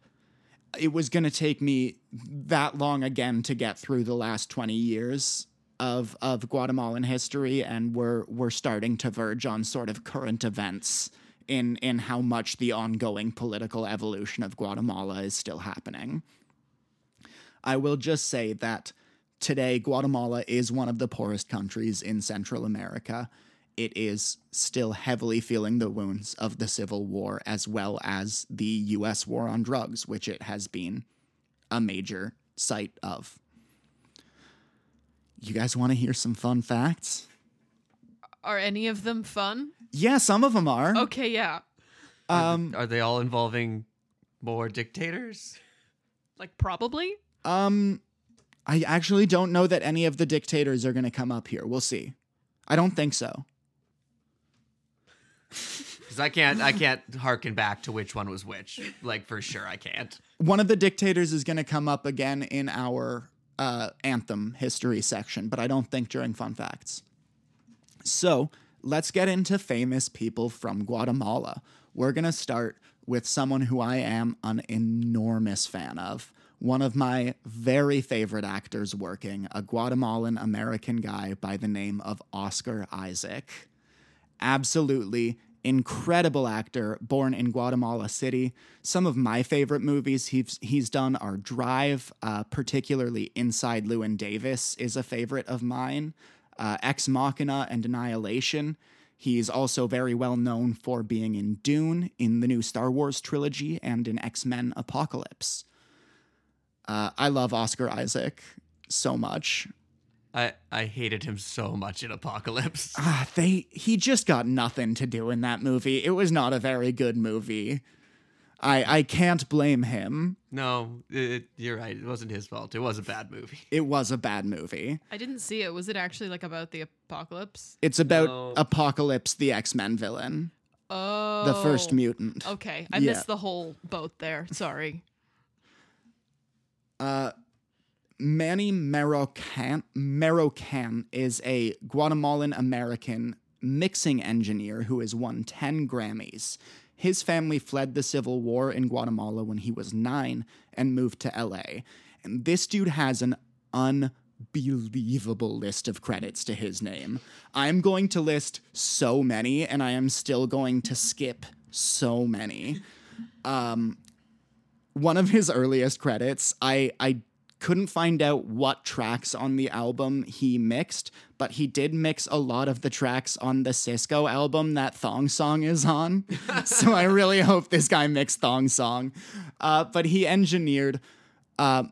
It was gonna take me that long again to get through the last twenty years of of Guatemalan history, and we're we're starting to verge on sort of current events. In, in how much the ongoing political evolution of Guatemala is still happening. I will just say that today, Guatemala is one of the poorest countries in Central America. It is still heavily feeling the wounds of the Civil War, as well as the U S war on drugs, which it has been a major site of. You guys want to hear some fun facts? Are any of them fun? Yeah, some of them are. Okay, yeah. Um, are they all involving more dictators? Like, probably? Um, I actually don't know that any of the dictators are going to come up here. We'll see. I don't think so. Because I can't, I can't hearken back to which one was which. Like, for sure, I can't. One of the dictators is going to come up again in our uh, anthem history section, but I don't think during Fun Facts. So... let's get into famous people from Guatemala. We're going to start with someone who I am an enormous fan of. One of my very favorite actors working, a Guatemalan-American guy by the name of Oscar Isaac. Absolutely incredible actor, born in Guatemala City. Some of my favorite movies he's, he's done are Drive, uh, particularly Inside Llewyn Davis is a favorite of mine. Uh, Ex Machina and Annihilation. He's also very well known for being in Dune, in the new Star Wars trilogy, and in X-Men Apocalypse. Uh, I love Oscar Isaac so much. I, I hated him so much in Apocalypse. Uh, they he just got nothing to do in that movie. It was not a very good movie. I, I can't blame him. No, it, you're right. It wasn't his fault. It was a bad movie. It was a bad movie. I didn't see it. Was it actually like about the apocalypse? It's about no. Apocalypse, the X-Men villain. Oh. The first mutant. Okay. I yeah. missed the whole boat there. Sorry. Uh, Manny Marocan, Marocan is a Guatemalan-American mixing engineer who has won ten Grammys. His family fled the Civil War in Guatemala when he was nine and moved to L A. And this dude has an unbelievable list of credits to his name. I'm going to list so many, and I am still going to skip so many. Um, one of his earliest credits, I, I couldn't find out what tracks on the album he mixed, but he did mix a lot of the tracks on the Cisco album that Thong Song is on. So I really hope this guy mixed Thong Song. Uh, but he engineered uh,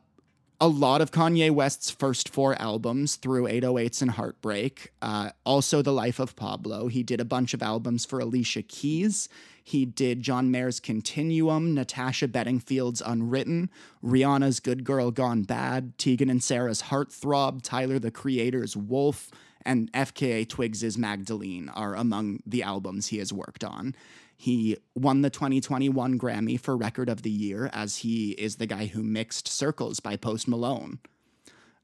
a lot of Kanye West's first four albums through eight oh eights and Heartbreak. Uh, also The Life of Pablo. He did a bunch of albums for Alicia Keys. He did John Mayer's Continuum, Natasha Bedingfield's Unwritten, Rihanna's Good Girl Gone Bad, Tegan and Sarah's Heartthrob, Tyler the Creator's Wolf, and F K A Twigs's Magdalene are among the albums he has worked on. He won the twenty twenty-one Grammy for Record of the Year, as he is the guy who mixed Circles by Post Malone.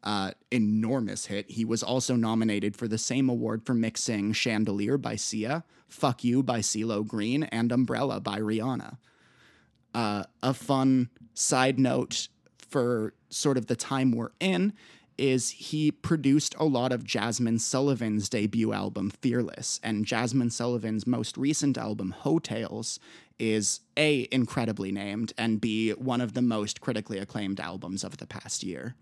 Uh, enormous hit. He was also nominated for the same award for mixing Chandelier by Sia, Fuck You by CeeLo Green, and Umbrella by Rihanna. Uh, a fun side note for sort of the time we're in is he produced a lot of Jasmine Sullivan's debut album, Fearless, and Jasmine Sullivan's most recent album, Hotels, is A, incredibly named, and B, one of the most critically acclaimed albums of the past year.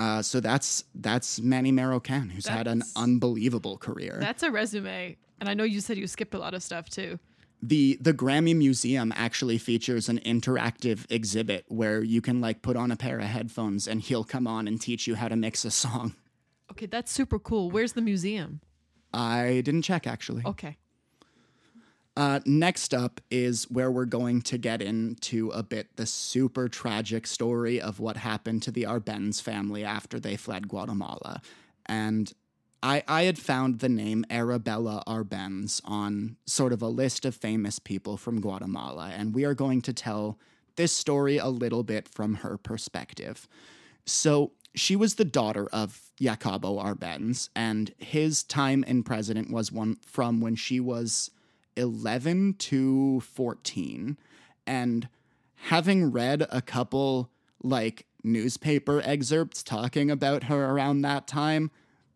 Uh, so that's that's Manny Marocan, who's that's, had an unbelievable career. That's a resume. And I know you said you skipped a lot of stuff, too. The the Grammy Museum actually features an interactive exhibit where you can, like, put on a pair of headphones and he'll come on and teach you how to mix a song. Okay, that's super cool. Where's the museum? I didn't check, actually. Okay. Uh, next up is where we're going to get into a bit the super tragic story of what happened to the Arbenz family after they fled Guatemala. And I, I had found the name Arabella Arbenz on sort of a list of famous people from Guatemala, and we are going to tell this story a little bit from her perspective. So she was the daughter of Jacobo Arbenz, and his time in president was one from when she was eleven to fourteen, and having read a couple like newspaper excerpts talking about her around that time,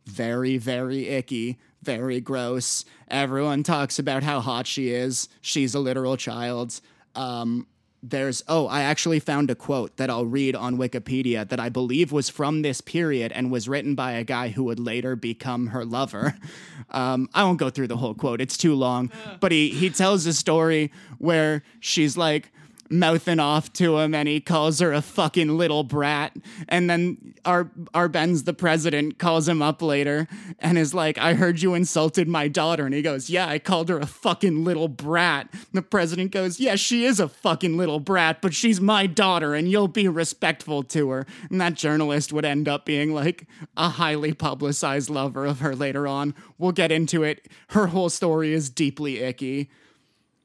very, very icky, very gross. Everyone talks about how hot she is. She's a literal child. Um, there's, oh, I actually found a quote that I'll read on Wikipedia that I believe was from this period and was written by a guy who would later become her lover. Um, I won't go through the whole quote. It's too long. But he, he tells a story where she's like mouthing off to him and he calls her a fucking little brat. And then Ar- Arbenz, the president, calls him up later and is like, I heard you insulted my daughter. And he goes, yeah, I called her a fucking little brat. And the president goes, yeah, she is a fucking little brat, but she's my daughter and you'll be respectful to her. And that journalist would end up being like a highly publicized lover of her later on. We'll get into it. Her whole story is deeply icky.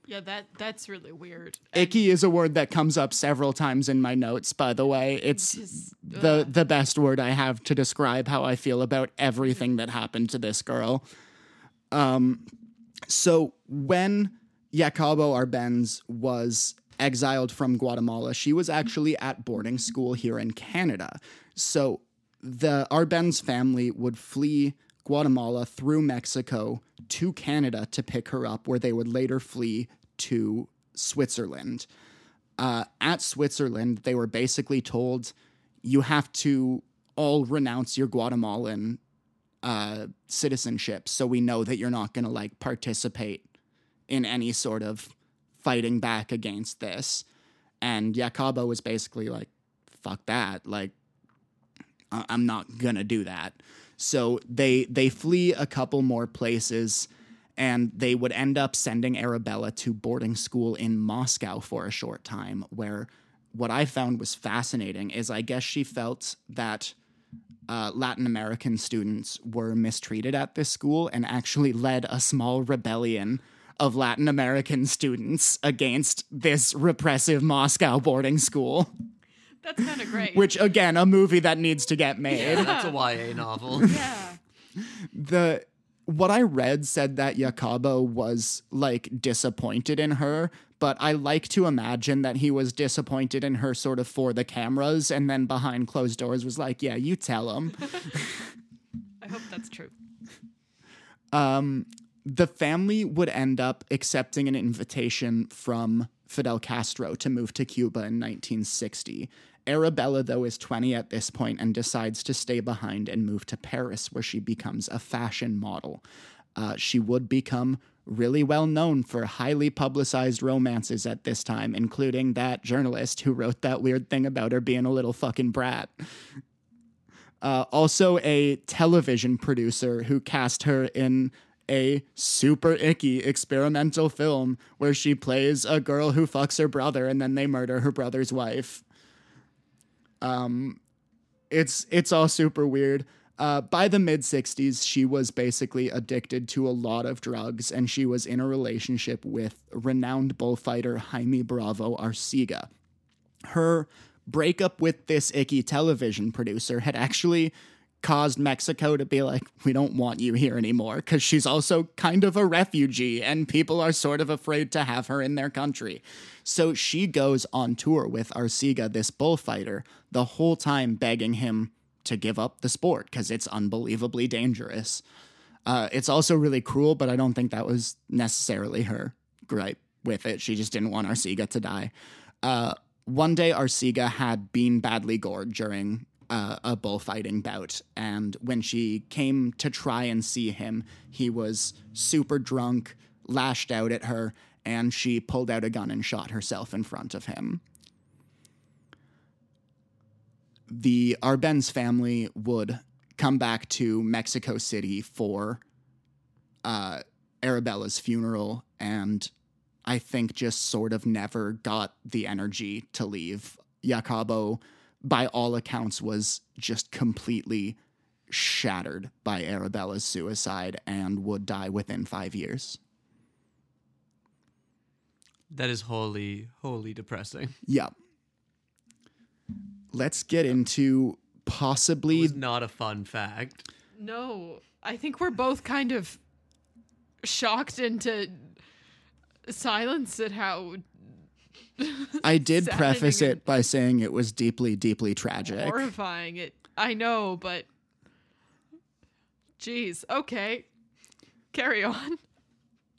Yeah, that that's really weird. Icky is a word that comes up several times in my notes, by the way. It's Just, the, the best word I have to describe how I feel about everything that happened to this girl. Um, so when Jacobo Arbenz was exiled from Guatemala, she was actually at boarding school here in Canada. So the Arbenz family would flee Guatemala through Mexico to Canada to pick her up, where they would later flee to Switzerland. Uh, at Switzerland, they were basically told, you have to all renounce your Guatemalan uh, citizenship, so we know that you're not going to like participate in any sort of fighting back against this. And Jacobo was basically like, fuck that, like, I- I'm not going to do that. So they they flee a couple more places, and they would end up sending Arabella to boarding school in Moscow for a short time, where what I found was fascinating is I guess she felt that uh, Latin American students were mistreated at this school and actually led a small rebellion of Latin American students against this repressive Moscow boarding school. That's kind of great. Which, again, a movie that needs to get made. Yeah, that's a Y A novel. Yeah. The what I read said that Jacobo was, like, disappointed in her, but I like to imagine that he was disappointed in her sort of for the cameras, and then behind closed doors was like, yeah, you tell him. I hope that's true. Um, the family would end up accepting an invitation from Fidel Castro to move to Cuba in nineteen sixty. Arabella, though, is twenty at this point and decides to stay behind and move to Paris, where she becomes a fashion model. Uh, she would become really well known for highly publicized romances at this time, including that journalist who wrote that weird thing about her being a little fucking brat. Uh, also a television producer who cast her in a super icky experimental film where she plays a girl who fucks her brother and then they murder her brother's wife. Um, it's it's all super weird. Uh, by the mid-sixties, she was basically addicted to a lot of drugs, and she was in a relationship with renowned bullfighter Jaime Bravo Arcega. Her breakup with this icky television producer had actually caused Mexico to be like, we don't want you here anymore, because she's also kind of a refugee and people are sort of afraid to have her in their country. So she goes on tour with Arcega, this bullfighter, the whole time begging him to give up the sport because it's unbelievably dangerous. Uh, it's also really cruel, but I don't think that was necessarily her gripe with it. She just didn't want Arcega to die. Uh, one day Arcega had been badly gored during Uh, a bullfighting bout, and when she came to try and see him, he was super drunk, lashed out at her, and she pulled out a gun and shot herself in front of him. The Arbenz family would come back to Mexico City for uh, Arabella's funeral, and I think just sort of never got the energy to leave. Jacobo, by all accounts, was just completely shattered by Arabella's suicide and would die within five years. That is wholly, wholly depressing. Yeah. Let's get into possibly... It was not a fun fact. No, I think we're both kind of shocked into silence at how... I did preface it by saying it was deeply, deeply tragic. Horrifying. It, I know, but... Jeez. Okay. Carry on.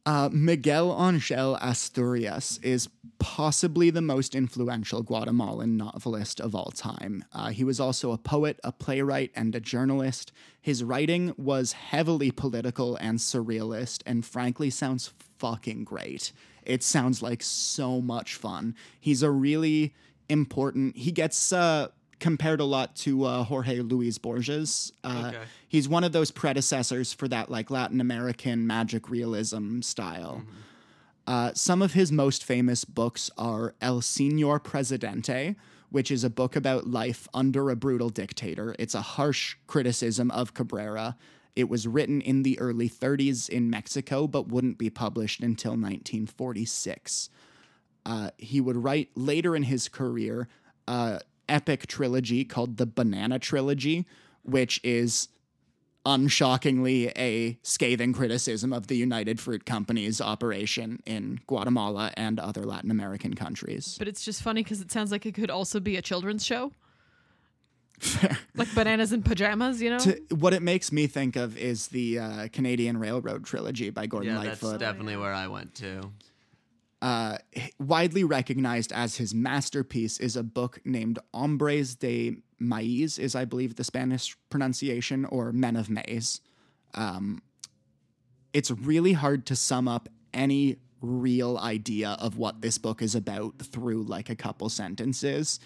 Uh, Miguel Ángel Asturias is possibly the most influential Guatemalan novelist of all time. Uh, he was also a poet, a playwright, and a journalist. His writing was heavily political and surrealist, and frankly sounds fucking great. It sounds like so much fun. He's a really important... He gets uh, compared a lot to uh, Jorge Luis Borges. Uh, okay. He's one of those predecessors for that like Latin American magic realism style. Mm-hmm. Uh, some of his most famous books are El Señor Presidente, which is a book about life under a brutal dictator. It's a harsh criticism of Cabrera. It was written in the early thirties in Mexico, but wouldn't be published until nineteen forty-six. Uh, he would write later in his career an epic trilogy called the Banana Trilogy, which is unshockingly a scathing criticism of the United Fruit Company's operation in Guatemala and other Latin American countries. But it's just funny because it sounds like it could also be a children's show. Fair. Like bananas in pajamas, you know? To, what it makes me think of is the uh, Canadian Railroad Trilogy by Gordon yeah, Lightfoot. That's definitely where I went to. Uh, widely recognized as his masterpiece is a book named Hombres de Maíz, is I believe the Spanish pronunciation, or Men of Maize. Um, it's really hard to sum up any real idea of what this book is about through like a couple sentences,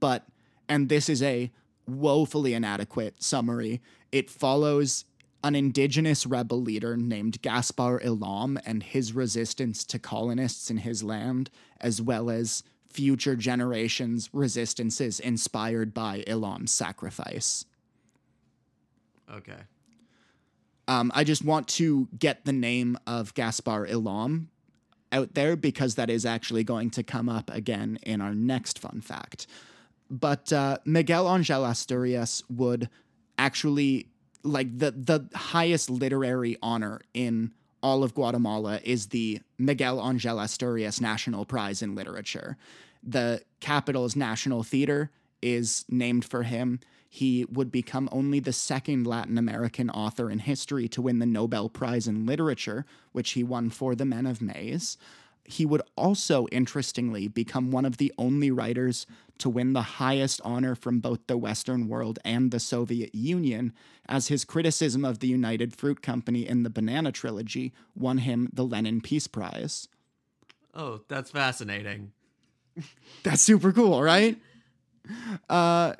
but, and this is a woefully inadequate summary, it follows an indigenous rebel leader named Gaspar Elam and his resistance to colonists in his land, as well as future generations' resistances inspired by Elam's sacrifice. Okay. Um, I just want to get the name of Gaspar Elam out there because that is actually going to come up again in our next fun fact. But uh, Miguel Angel Asturias would actually, like, the, the highest literary honor in all of Guatemala is the Miguel Angel Asturias National Prize in Literature. The capital's National Theater is named for him. He would become only the second Latin American author in history to win the Nobel Prize in Literature, which he won for The Men of Maize. He would also, interestingly, become one of the only writers to win the highest honor from both the Western world and the Soviet Union, as his criticism of the United Fruit Company in the Banana Trilogy won him the Lenin Peace Prize. Oh, that's fascinating. That's super cool, right? Uh...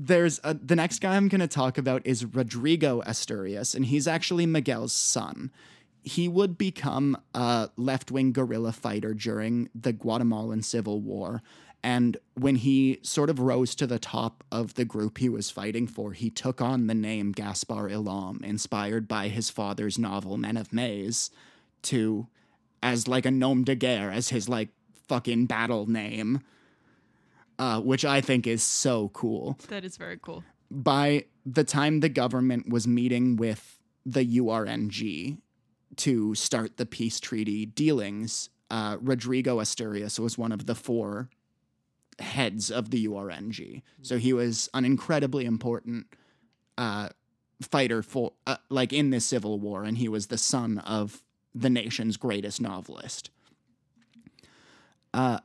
There's a, the next guy I'm going to talk about is Rodrigo Asturias, and he's actually Miguel's son. He would become a left-wing guerrilla fighter during the Guatemalan Civil War, and when he sort of rose to the top of the group he was fighting for, he took on the name Gaspar Elam, inspired by his father's novel Men of Maize, to as like a nom de guerre, as his like fucking battle name. Uh, which I think is so cool. That is very cool. By the time the government was meeting with the U R N G to start the peace treaty dealings, uh, Rodrigo Asturias was one of the four heads of the U R N G. So he was an incredibly important uh, fighter for, uh, like, in this civil war, and he was the son of the nation's greatest novelist. Uh,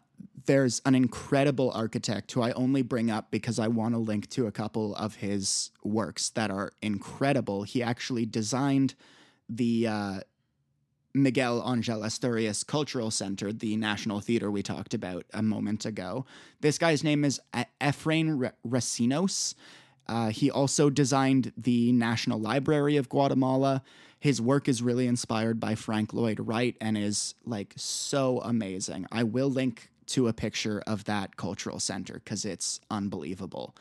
There's an incredible architect who I only bring up because I want to link to a couple of his works that are incredible. He actually designed the uh, Miguel Angel Asturias Cultural Center, the National Theater we talked about a moment ago. This guy's name is Efrain Racinos. Uh, he also designed the National Library of Guatemala. His work is really inspired by Frank Lloyd Wright and is, like, so amazing. I will link to a picture of that cultural center because it's unbelievable.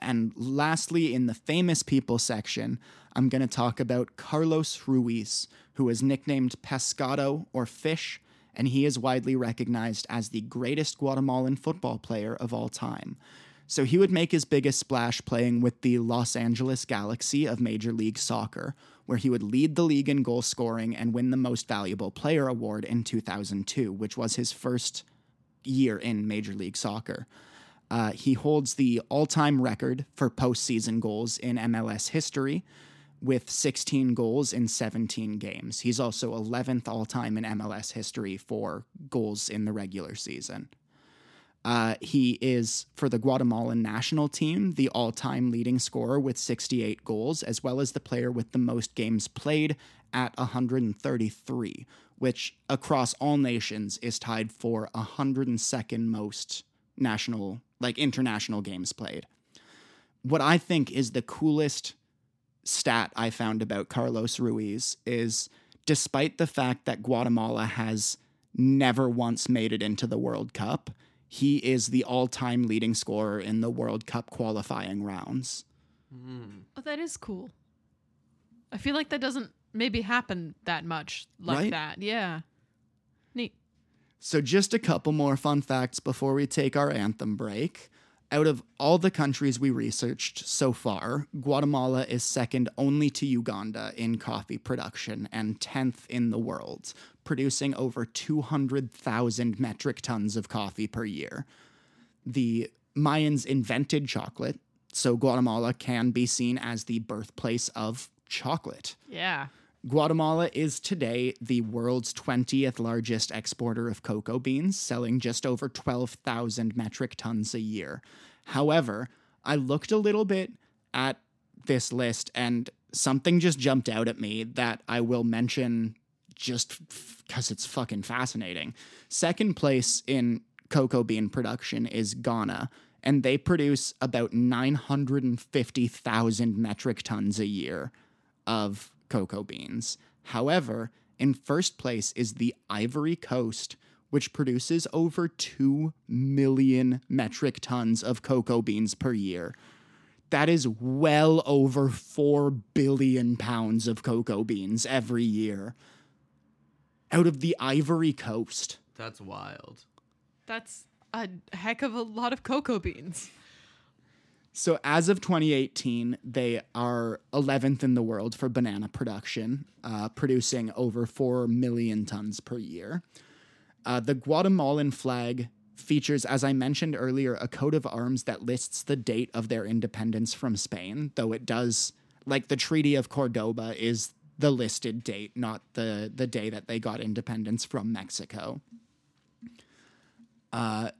And lastly, in the famous people section, I'm going to talk about Carlos Ruiz, who is nicknamed Pescado or Fish, and he is widely recognized as the greatest Guatemalan football player of all time. So he would make his biggest splash playing with the Los Angeles Galaxy of Major League Soccer, where he would lead the league in goal scoring and win the Most Valuable Player award in two thousand two, which was his first year in Major League Soccer. Uh, he holds the all-time record for postseason goals in M L S history with sixteen goals in seventeen games. He's also eleventh all-time in M L S history for goals in the regular season. Uh, he is, for the Guatemalan national team, the all-time leading scorer with sixty-eight goals, as well as the player with the most games played at one hundred thirty-three, which across all nations is tied for one hundred second most national, like international games played. What I think is the coolest stat I found about Carlos Ruiz is, despite the fact that Guatemala has never once made it into the World Cup, he is the all-time leading scorer in the World Cup qualifying rounds. Mm. Oh, that is cool. I feel like that doesn't maybe happen that much like right? that. Yeah. Neat. So just a couple more fun facts before we take our anthem break. Out of all the countries we researched so far, Guatemala is second only to Uganda in coffee production and tenth in the world, producing over two hundred thousand metric tons of coffee per year. The Mayans invented chocolate, so Guatemala can be seen as the birthplace of chocolate. Yeah. Guatemala is today the world's twentieth largest exporter of cocoa beans, selling just over twelve thousand metric tons a year. However, I looked a little bit at this list and something just jumped out at me that I will mention just because it's fucking fascinating. Second place in cocoa bean production is Ghana, and they produce about nine hundred fifty thousand metric tons a year of cocoa beans. However, in first place is the Ivory Coast, which produces over two million metric tons of cocoa beans per year. That is well over four billion pounds of cocoa beans every year out of the Ivory Coast. That's wild. That's a heck of a lot of cocoa beans. So as of twenty eighteen, they are eleventh in the world for banana production, uh, producing over four million tons per year. Uh, the Guatemalan flag features, as I mentioned earlier, a coat of arms that lists the date of their independence from Spain, though it does, like the Treaty of Cordoba is the listed date, not the, the day that they got independence from Mexico. Uh,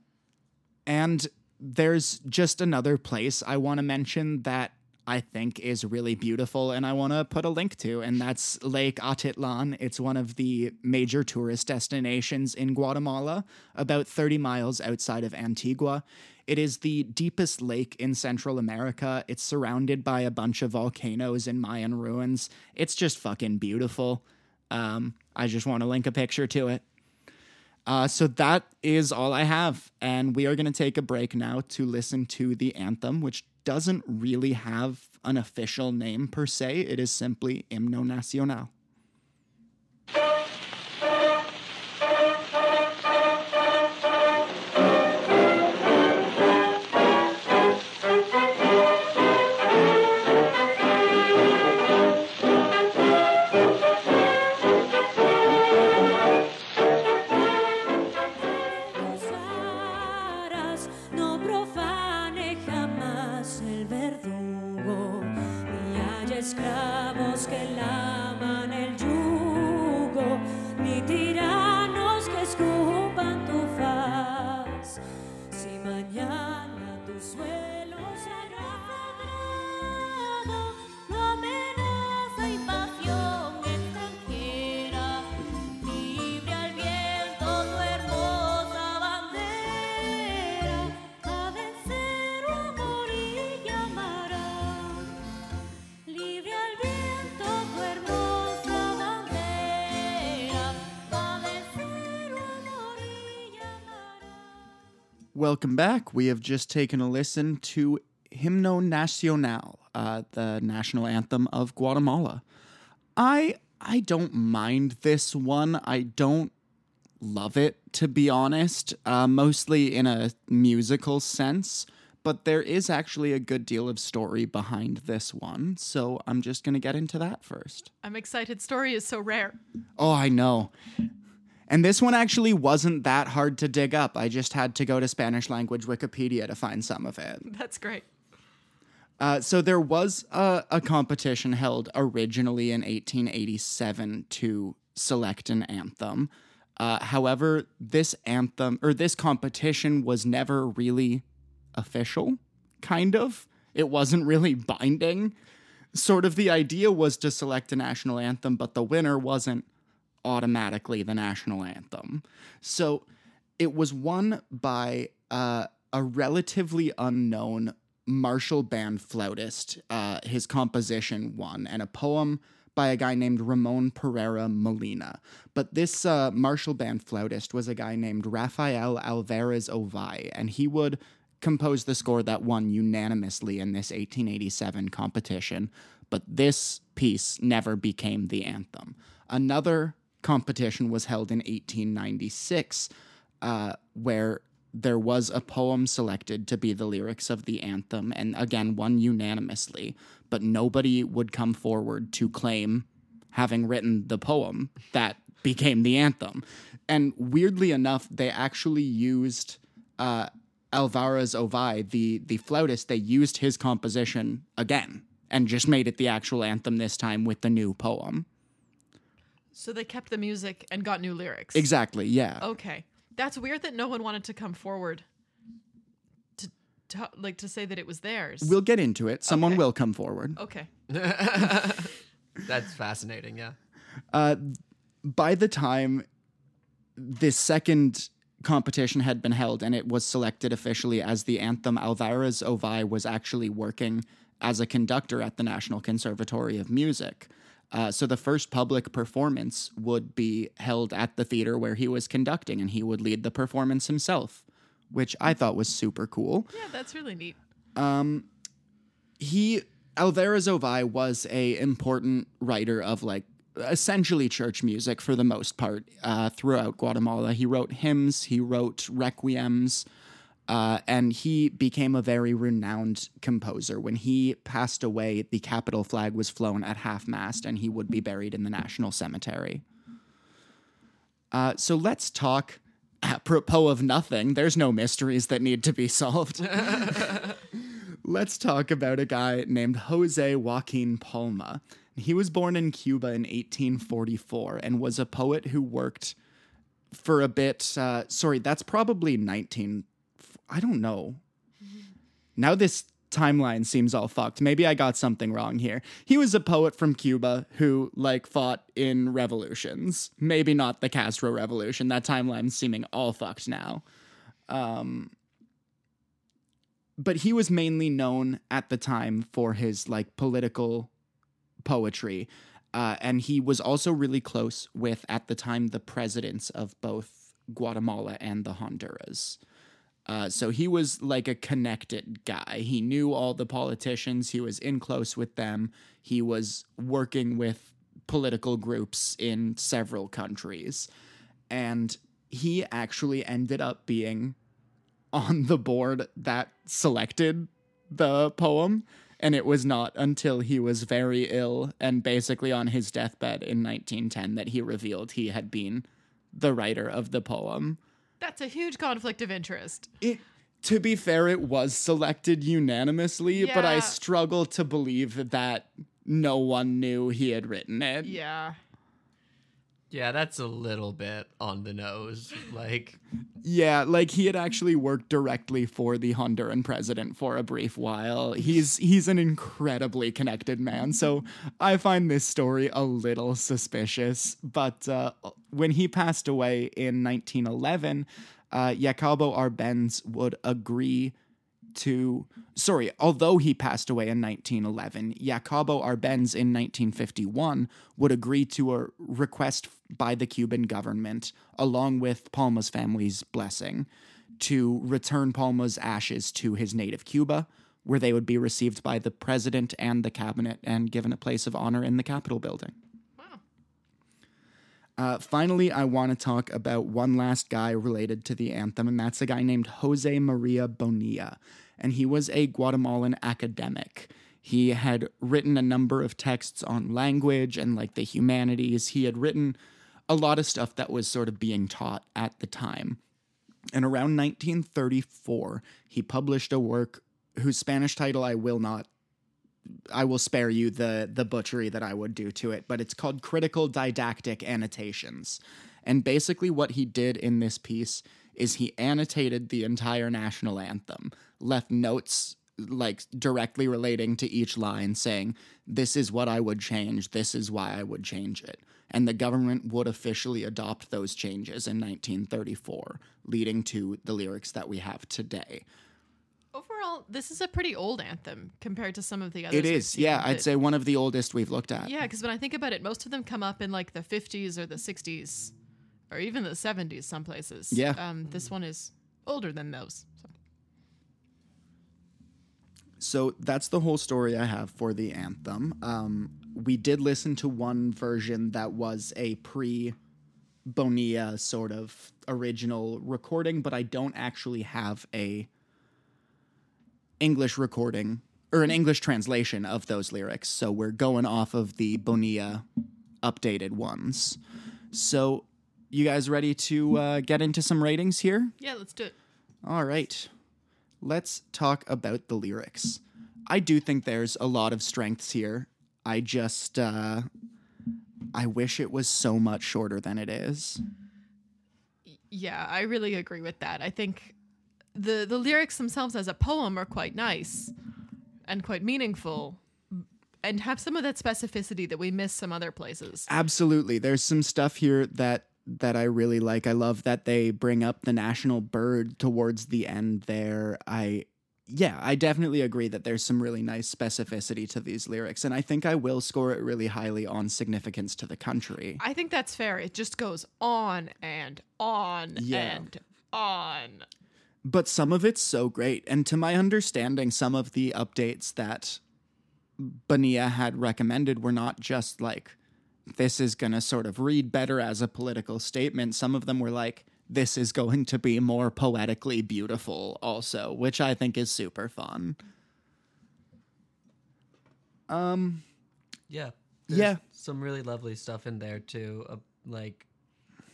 and there's just another place I want to mention that I think is really beautiful and I want to put a link to, and that's Lake Atitlan. It's one of the major tourist destinations in Guatemala, about thirty miles outside of Antigua. It is the deepest lake in Central America. It's surrounded by a bunch of volcanoes and Mayan ruins. It's just fucking beautiful. Um, I just want to link a picture to it. Uh, so that is all I have, and we are going to take a break now to listen to the anthem, which doesn't really have an official name per se. It is simply Himno Nacional. Welcome back. We have just taken a listen to Himno Nacional, uh, the national anthem of Guatemala. I I don't mind this one. I don't love it, to be honest, uh, mostly in a musical sense, but there is actually a good deal of story behind this one, so I'm just going to get into that first. I'm excited. Story is so rare. Oh, I know. And this one actually wasn't that hard to dig up. I just had to go to Spanish language Wikipedia to find some of it. That's great. Uh, so there was a, a competition held originally in eighteen eighty-seven to select an anthem. Uh, however, this anthem or this competition was never really official, kind of. It wasn't really binding. Sort of the idea was to select a national anthem, but the winner wasn't automatically the national anthem. So it was won by uh, a relatively unknown martial band flautist. Uh, his composition won, and a poem by a guy named Ramon Pereira Molina. But this uh, martial band flautist was a guy named Rafael Alvarez Ovay, and he would compose the score that won unanimously in this eighteen eighty-seven competition. But this piece never became the anthem. Another competition was held in eighteen ninety-six, uh, where there was a poem selected to be the lyrics of the anthem, and again won unanimously, but nobody would come forward to claim having written the poem that became the anthem. And weirdly enough, they actually used uh, Alvarez Ovay, the, the flautist, they used his composition again and just made it the actual anthem this time with the new poem. So they kept the music and got new lyrics. Exactly, yeah. Okay. That's weird that no one wanted to come forward to, to like to say that it was theirs. We'll get into it. Someone okay. will come forward. Okay. That's fascinating, yeah. Uh, by the time this second competition had been held and it was selected officially as the anthem, Alvarez Ovay was actually working as a conductor at the National Conservatory of Music. Uh, so the first public performance would be held at the theater where he was conducting, and he would lead the performance himself, which I thought was super cool. Yeah, that's really neat. Um, he, Alvarez-Ovay was a important writer of, like, essentially church music for the most part uh, throughout Guatemala. He wrote hymns, he wrote requiems, Uh, and he became a very renowned composer. When he passed away, the Capitol flag was flown at half-mast, and he would be buried in the National Cemetery. Uh, so let's talk, apropos of nothing, there's no mysteries that need to be solved. Let's talk about a guy named Jose Joaquin Palma. He was born in Cuba in eighteen forty-four and was a poet who worked for a bit... Uh, sorry, that's probably nineteen... I don't know. Now this timeline seems all fucked. Maybe I got something wrong here. He was a poet from Cuba who, like, fought in revolutions. Maybe not the Castro Revolution. That timeline's seeming all fucked now. Um, but he was mainly known at the time for his, like, political poetry. Uh, and he was also really close with, at the time, the presidents of both Guatemala and the Honduras. Uh, so he was like a connected guy. He knew all the politicians. He was in close with them. He was working with political groups in several countries. And he actually ended up being on the board that selected the poem. And it was not until he was very ill and basically on his deathbed in nineteen ten that he revealed he had been the writer of the poem. That's a huge conflict of interest. It, to be fair, it was selected unanimously, yeah. But I struggle to believe that no one knew he had written it. Yeah. Yeah, that's a little bit on the nose. Like, yeah, like he had actually worked directly for the Honduran president for a brief while. He's he's an incredibly connected man, so I find this story a little suspicious. But uh, when he passed away in nineteen eleven, uh, Jacobo Arbenz would agree to... Sorry, although he passed away in nineteen eleven, Jacobo Arbenz in nineteen fifty-one would agree to a request by the Cuban government, along with Palma's family's blessing, to return Palma's ashes to his native Cuba, where they would be received by the president and the cabinet and given a place of honor in the Capitol building. Wow. Uh, finally, I want to talk about one last guy related to the anthem, and that's a guy named Jose Maria Bonilla. And he was a Guatemalan academic. He had written a number of texts on language and, like, the humanities. He had written a lot of stuff that was sort of being taught at the time. And around nineteen thirty-four, he published a work whose Spanish title I will not, I will spare you the, the butchery that I would do to it, but it's called Critical Didactic Annotations. And basically what he did in this piece is he annotated the entire national anthem, left notes like directly relating to each line saying, this is what I would change, this is why I would change it. And the government would officially adopt those changes in nineteen thirty-four, leading to the lyrics that we have today. Overall, this is a pretty old anthem compared to some of the others. It is, yeah. I'd say one of the oldest we've looked at. Yeah, because when I think about it, most of them come up in like the fifties or the sixties or even the seventies some places. Yeah. Um, this one is older than those. So. So that's the whole story I have for the anthem. Um, we did listen to one version that was a pre- Bonilla sort of original recording, but I don't actually have a English recording or an English translation of those lyrics. So we're going off of the Bonilla updated ones. So you guys ready to uh, get into some ratings here? Yeah, let's do it. All right. Let's talk about the lyrics. I do think there's a lot of strengths here. I just, uh, I wish it was so much shorter than it is. Yeah, I really agree with that. I think the, the lyrics themselves as a poem are quite nice and quite meaningful and have some of that specificity that we miss some other places. Absolutely. There's some stuff here that that I really like. I love that they bring up the national bird towards the end there. I yeah, I definitely agree that there's some really nice specificity to these lyrics, and I think I will score it really highly on significance to the country. I think that's fair. It just goes on and on yeah. and on. But some of it's so great, and to my understanding, some of the updates that Bonilla had recommended were not just like, this is going to sort of read better as a political statement. Some of them were like, this is going to be more poetically beautiful also, which I think is super fun. Um, yeah. Yeah. Some really lovely stuff in there too. Uh, like,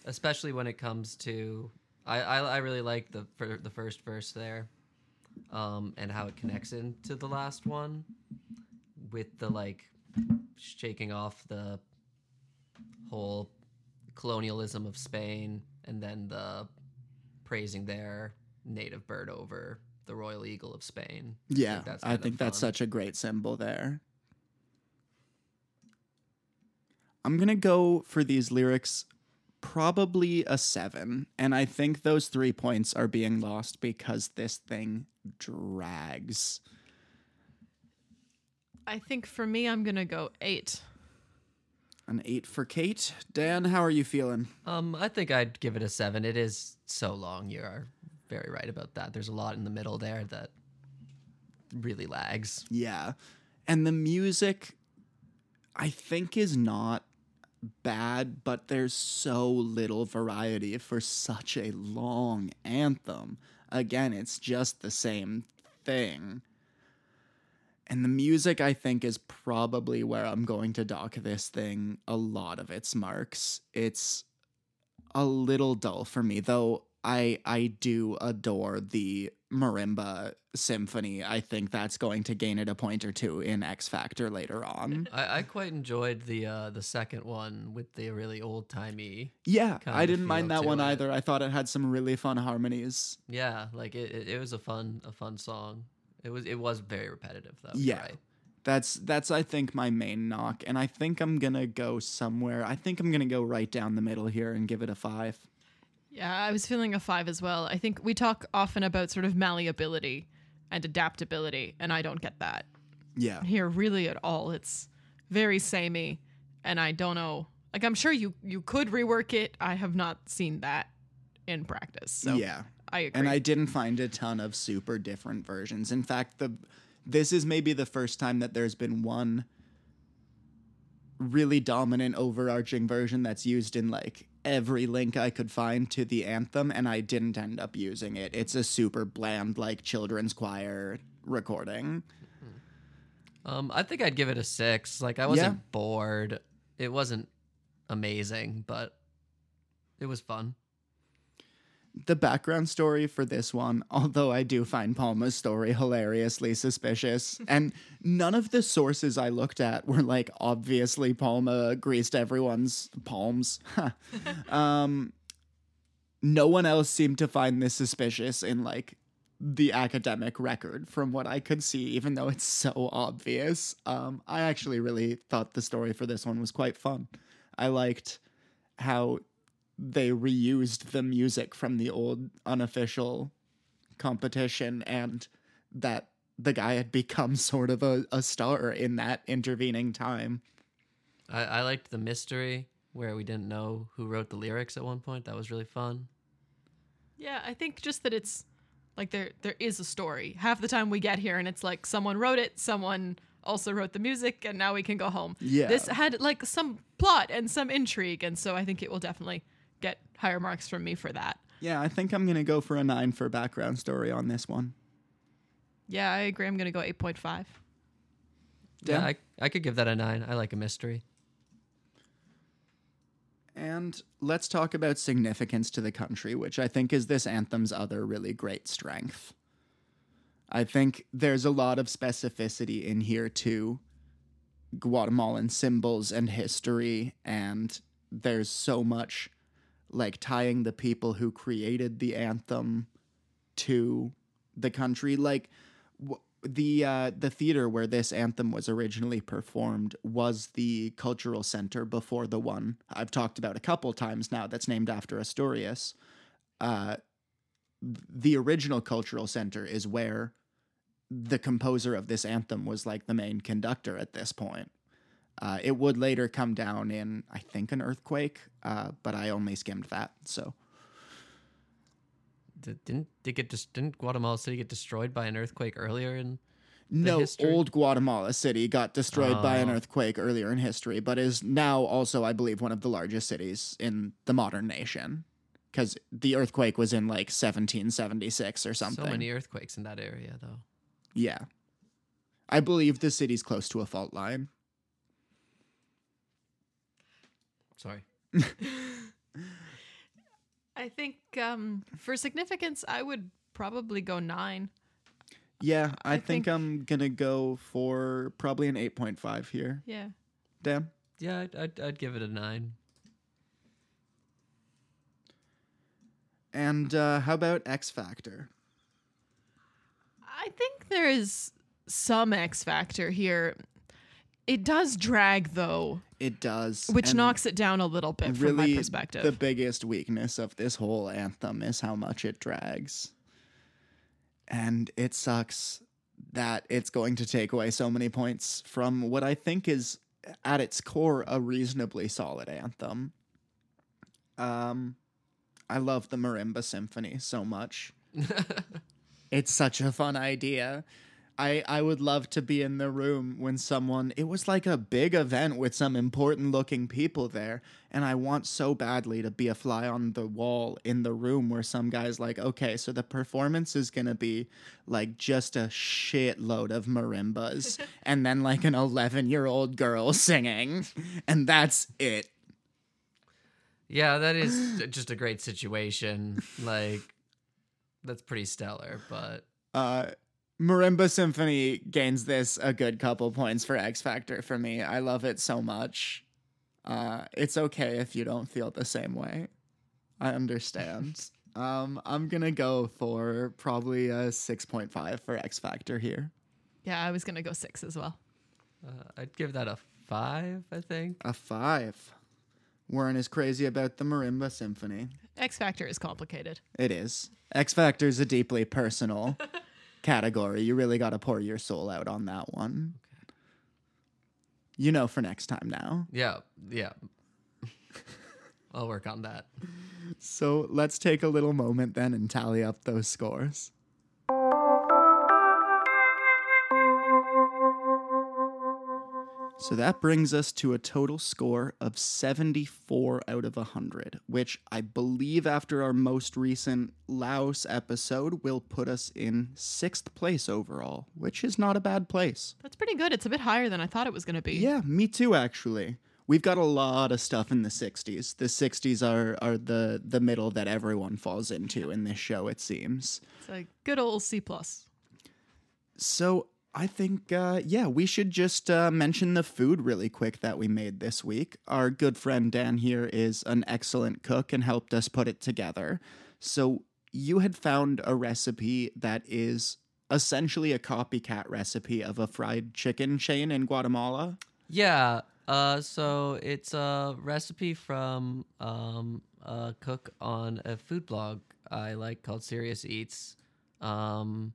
especially when it comes to, I, I, I really like the, for the first verse there, um, and how it connects into the last one with the like shaking off the whole colonialism of Spain, and then the praising their native bird over the royal eagle of Spain. Yeah, I think that's, I think that's such a great symbol there. I'm going to go for these lyrics probably a seven, and I think those three points are being lost because this thing drags. I think for me, I'm going to go eight. An eight for Kate. Dan, how are you feeling? Um, I think I'd give it a seven. It is so long. You are very right about that. There's a lot in the middle there that really lags. Yeah. And the music, I think, is not bad, but there's so little variety for such a long anthem. Again, it's just the same thing. And the music, I think, is probably where I'm going to dock this thing a lot of its marks. It's a little dull for me, though I I do adore the marimba symphony. I think that's going to gain it a point or two in X Factor later on. I, I quite enjoyed the uh, the second one with the really old-timey. Yeah, I didn't mind that one it. either. I thought it had some really fun harmonies. Yeah, like it, it, it was a fun a fun song. It was it was very repetitive, though. Yeah, right. that's, that's I think, my main knock. And I think I'm going to go somewhere. I think I'm going to go right down the middle here and give it a five. Yeah, I was feeling a five as well. I think we talk often about sort of malleability and adaptability, and I don't get that. Yeah. Here, really, at all. It's very samey, and I don't know. Like, I'm sure you, you could rework it. I have not seen that in practice. So. Yeah. I agree. And I didn't find a ton of super different versions. In fact, the this is maybe the first time that there's been one really dominant overarching version that's used in like every link I could find to the anthem, and I didn't end up using it. It's a super bland, like, children's choir recording. Um, I think I'd give it a six. Like, I wasn't yeah. bored. It wasn't amazing, but it was fun. The background story for this one, although I do find Palma's story hilariously suspicious, and none of the sources I looked at were like, obviously Palma greased everyone's palms. um, no one else seemed to find this suspicious in like the academic record from what I could see, even though it's so obvious. Um, I actually really thought the story for this one was quite fun. I liked how they reused the music from the old unofficial competition, and that the guy had become sort of a, a star in that intervening time. I, I liked the mystery where we didn't know who wrote the lyrics at one point. That was really fun. Yeah, I think just that it's like there there is a story. Half the time we get here and it's like someone wrote it, someone also wrote the music, and now we can go home. Yeah. This had like some plot and some intrigue, and so I think it will definitely get higher marks from me for that. Yeah, I think I'm going to go for a nine for background story on this one. Yeah, I agree. I'm going to go eight point five. Yeah, I, I could give that a nine. I like a mystery. And let's talk about significance to the country, which I think is this anthem's other really great strength. I think there's a lot of specificity in here to Guatemalan symbols and history, and there's so much like tying the people who created the anthem to the country. Like w- the uh, the theater where this anthem was originally performed was the cultural center before the one I've talked about a couple times now that's named after Asturias. Uh, the original cultural center is where the composer of this anthem was like the main conductor at this point. Uh, it would later come down in, I think, an earthquake, uh, but I only skimmed that. So didn't they get just dis- didn't Guatemala City get destroyed by an earthquake earlier in? No, history? Old Guatemala City got destroyed oh. by an earthquake earlier in history, but is now also, I believe, one of the largest cities in the modern nation, because the earthquake was in like seventeen seventy-six or something. So many earthquakes in that area, though. Yeah, I believe the city's close to a fault line. Sorry. I think um, for significance, I would probably go nine. Yeah, I, I think, think I'm going to go for probably an eight point five here. Yeah. Damn. Yeah, I'd, I'd, I'd give it a nine. And uh, how about X Factor? I think there is some X Factor here. It does drag, though. It does. Which and knocks it down a little bit really from my perspective. The biggest weakness of this whole anthem is how much it drags. And it sucks that it's going to take away so many points from what I think is, at its core, a reasonably solid anthem. Um, I love the Marimba Symphony so much. It's such a fun idea. I, I would love to be in the room when someone... It was like a big event with some important-looking people there, and I want so badly to be a fly on the wall in the room where some guy's like, okay, so the performance is going to be, like, just a shitload of marimbas, and then, like, an eleven-year-old girl singing, and that's it. Yeah, that is just a great situation. Like, that's pretty stellar, but... Uh... Marimba Symphony gains this a good couple points for X Factor for me. I love it so much. Uh, it's okay if you don't feel the same way. I understand. um, I'm going to go for probably a six point five for X Factor here. Yeah, I was going to go six as well. Uh, I'd give that a five, I think. A five. Warren is crazy about the Marimba Symphony. X Factor is complicated. It is. X Factor is a deeply personal... category. You really got to pour your soul out on that one. Okay. You know, for next time now. Yeah, yeah. I'll work on that. So let's take a little moment then and tally up those scores. So that brings us to a total score of seventy-four out of one hundred, which I believe after our most recent Laos episode will put us in sixth place overall, which is not a bad place. That's pretty good. It's a bit higher than I thought it was going to be. Yeah, me too, actually. We've got a lot of stuff in the sixties. The sixties are, are the, the middle that everyone falls into in this show, it seems. It's a good old C plus. So... I think, uh, yeah, we should just uh, mention the food really quick that we made this week. Our good friend Dan here is an excellent cook and helped us put it together. So you had found a recipe that is essentially a copycat recipe of a fried chicken chain in Guatemala. Yeah, uh, so it's a recipe from um, a cook on a food blog I like called Serious Eats. Um,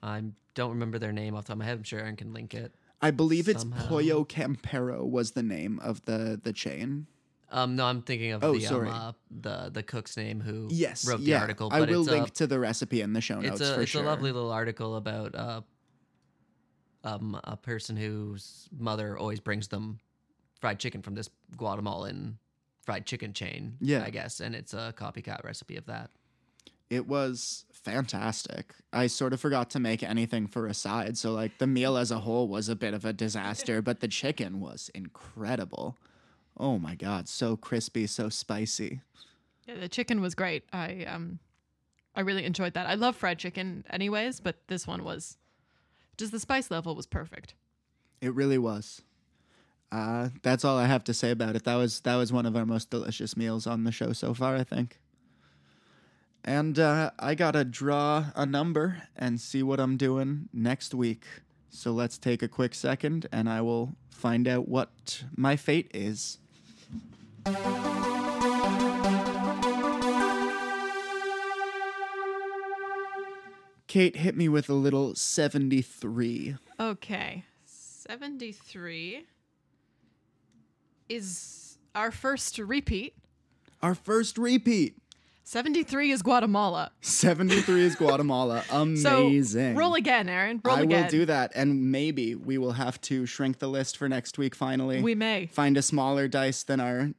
I'm... Don't remember their name off the top of my head. I'm sure Aaron can link it. I believe somehow. It's Pollo Campero was the name of the, the chain. Um, no, I'm thinking of oh, the, um, uh, the the cook's name who yes, wrote yeah. the article. But I will it's link a, to the recipe in the show notes. It's a, for it's sure. a lovely little article about uh, um, a person whose mother always brings them fried chicken from this Guatemalan fried chicken chain. Yeah, I guess, and it's a copycat recipe of that. It was fantastic. I sort of forgot to make anything for a side, so like the meal as a whole was a bit of a disaster, but the chicken was incredible. Oh my God, so crispy, so spicy. Yeah, the chicken was great. I um, I really enjoyed that. I love fried chicken anyways, but this one was, just the spice level was perfect. It really was. Uh, that's all I have to say about it. That was that was one of our most delicious meals on the show so far, I think. And uh, I gotta draw a number and see what I'm doing next week. So let's take a quick second and I will find out what my fate is. Kate, hit me with a little seventy-three. Okay. seventy-three is our first repeat. Our first repeat. seventy-three is Guatemala. seventy-three is Guatemala. Amazing. So roll again, Aaron. Roll I again. I will do that. And maybe we will have to shrink the list for next week finally. We may. Find a smaller dice than our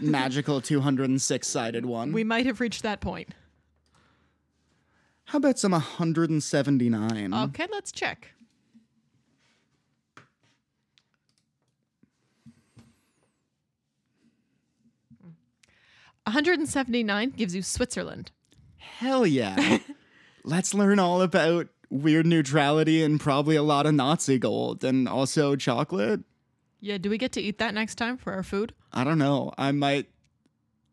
magical two hundred six-sided one. We might have reached that point. How about some one hundred seventy-nine? Okay, let's check. one hundred seventy-nine gives you Switzerland. Hell yeah. Let's learn all about weird neutrality and probably a lot of Nazi gold and also chocolate. Yeah, do we get to eat that next time for our food? I don't know. I might.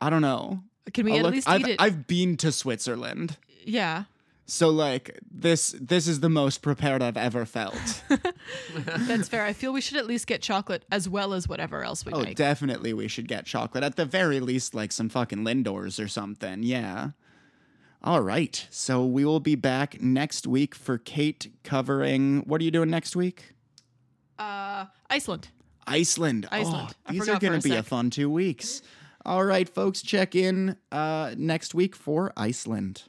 I don't know. Can we I'll at look, least I've, eat it? I've been to Switzerland. Yeah. So, like, this this is the most prepared I've ever felt. That's fair. I feel we should at least get chocolate as well as whatever else we oh, make. Oh, definitely we should get chocolate. At the very least, like, some fucking Lindors or something. Yeah. All right. So we will be back next week for Kate covering... What are you doing next week? Uh, Iceland. Iceland. Iceland. Oh, these are going to be a fun two weeks. All right, folks. Check in uh, next week for Iceland.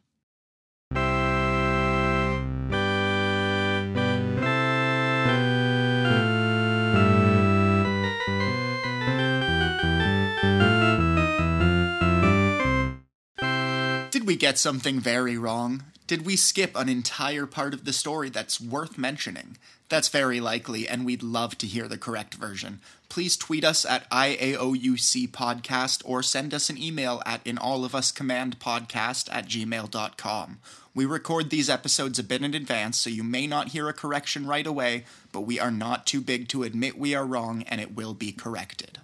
Did we get something very wrong? Did we skip an entire part of the story that's worth mentioning? That's very likely, and we'd love to hear the correct version. Please tweet us at I A O U C Podcast or send us an email at inallofuscommandpodcast at gmail dot com. We record these episodes a bit in advance, so you may not hear a correction right away, but we are not too big to admit we are wrong, and it will be corrected.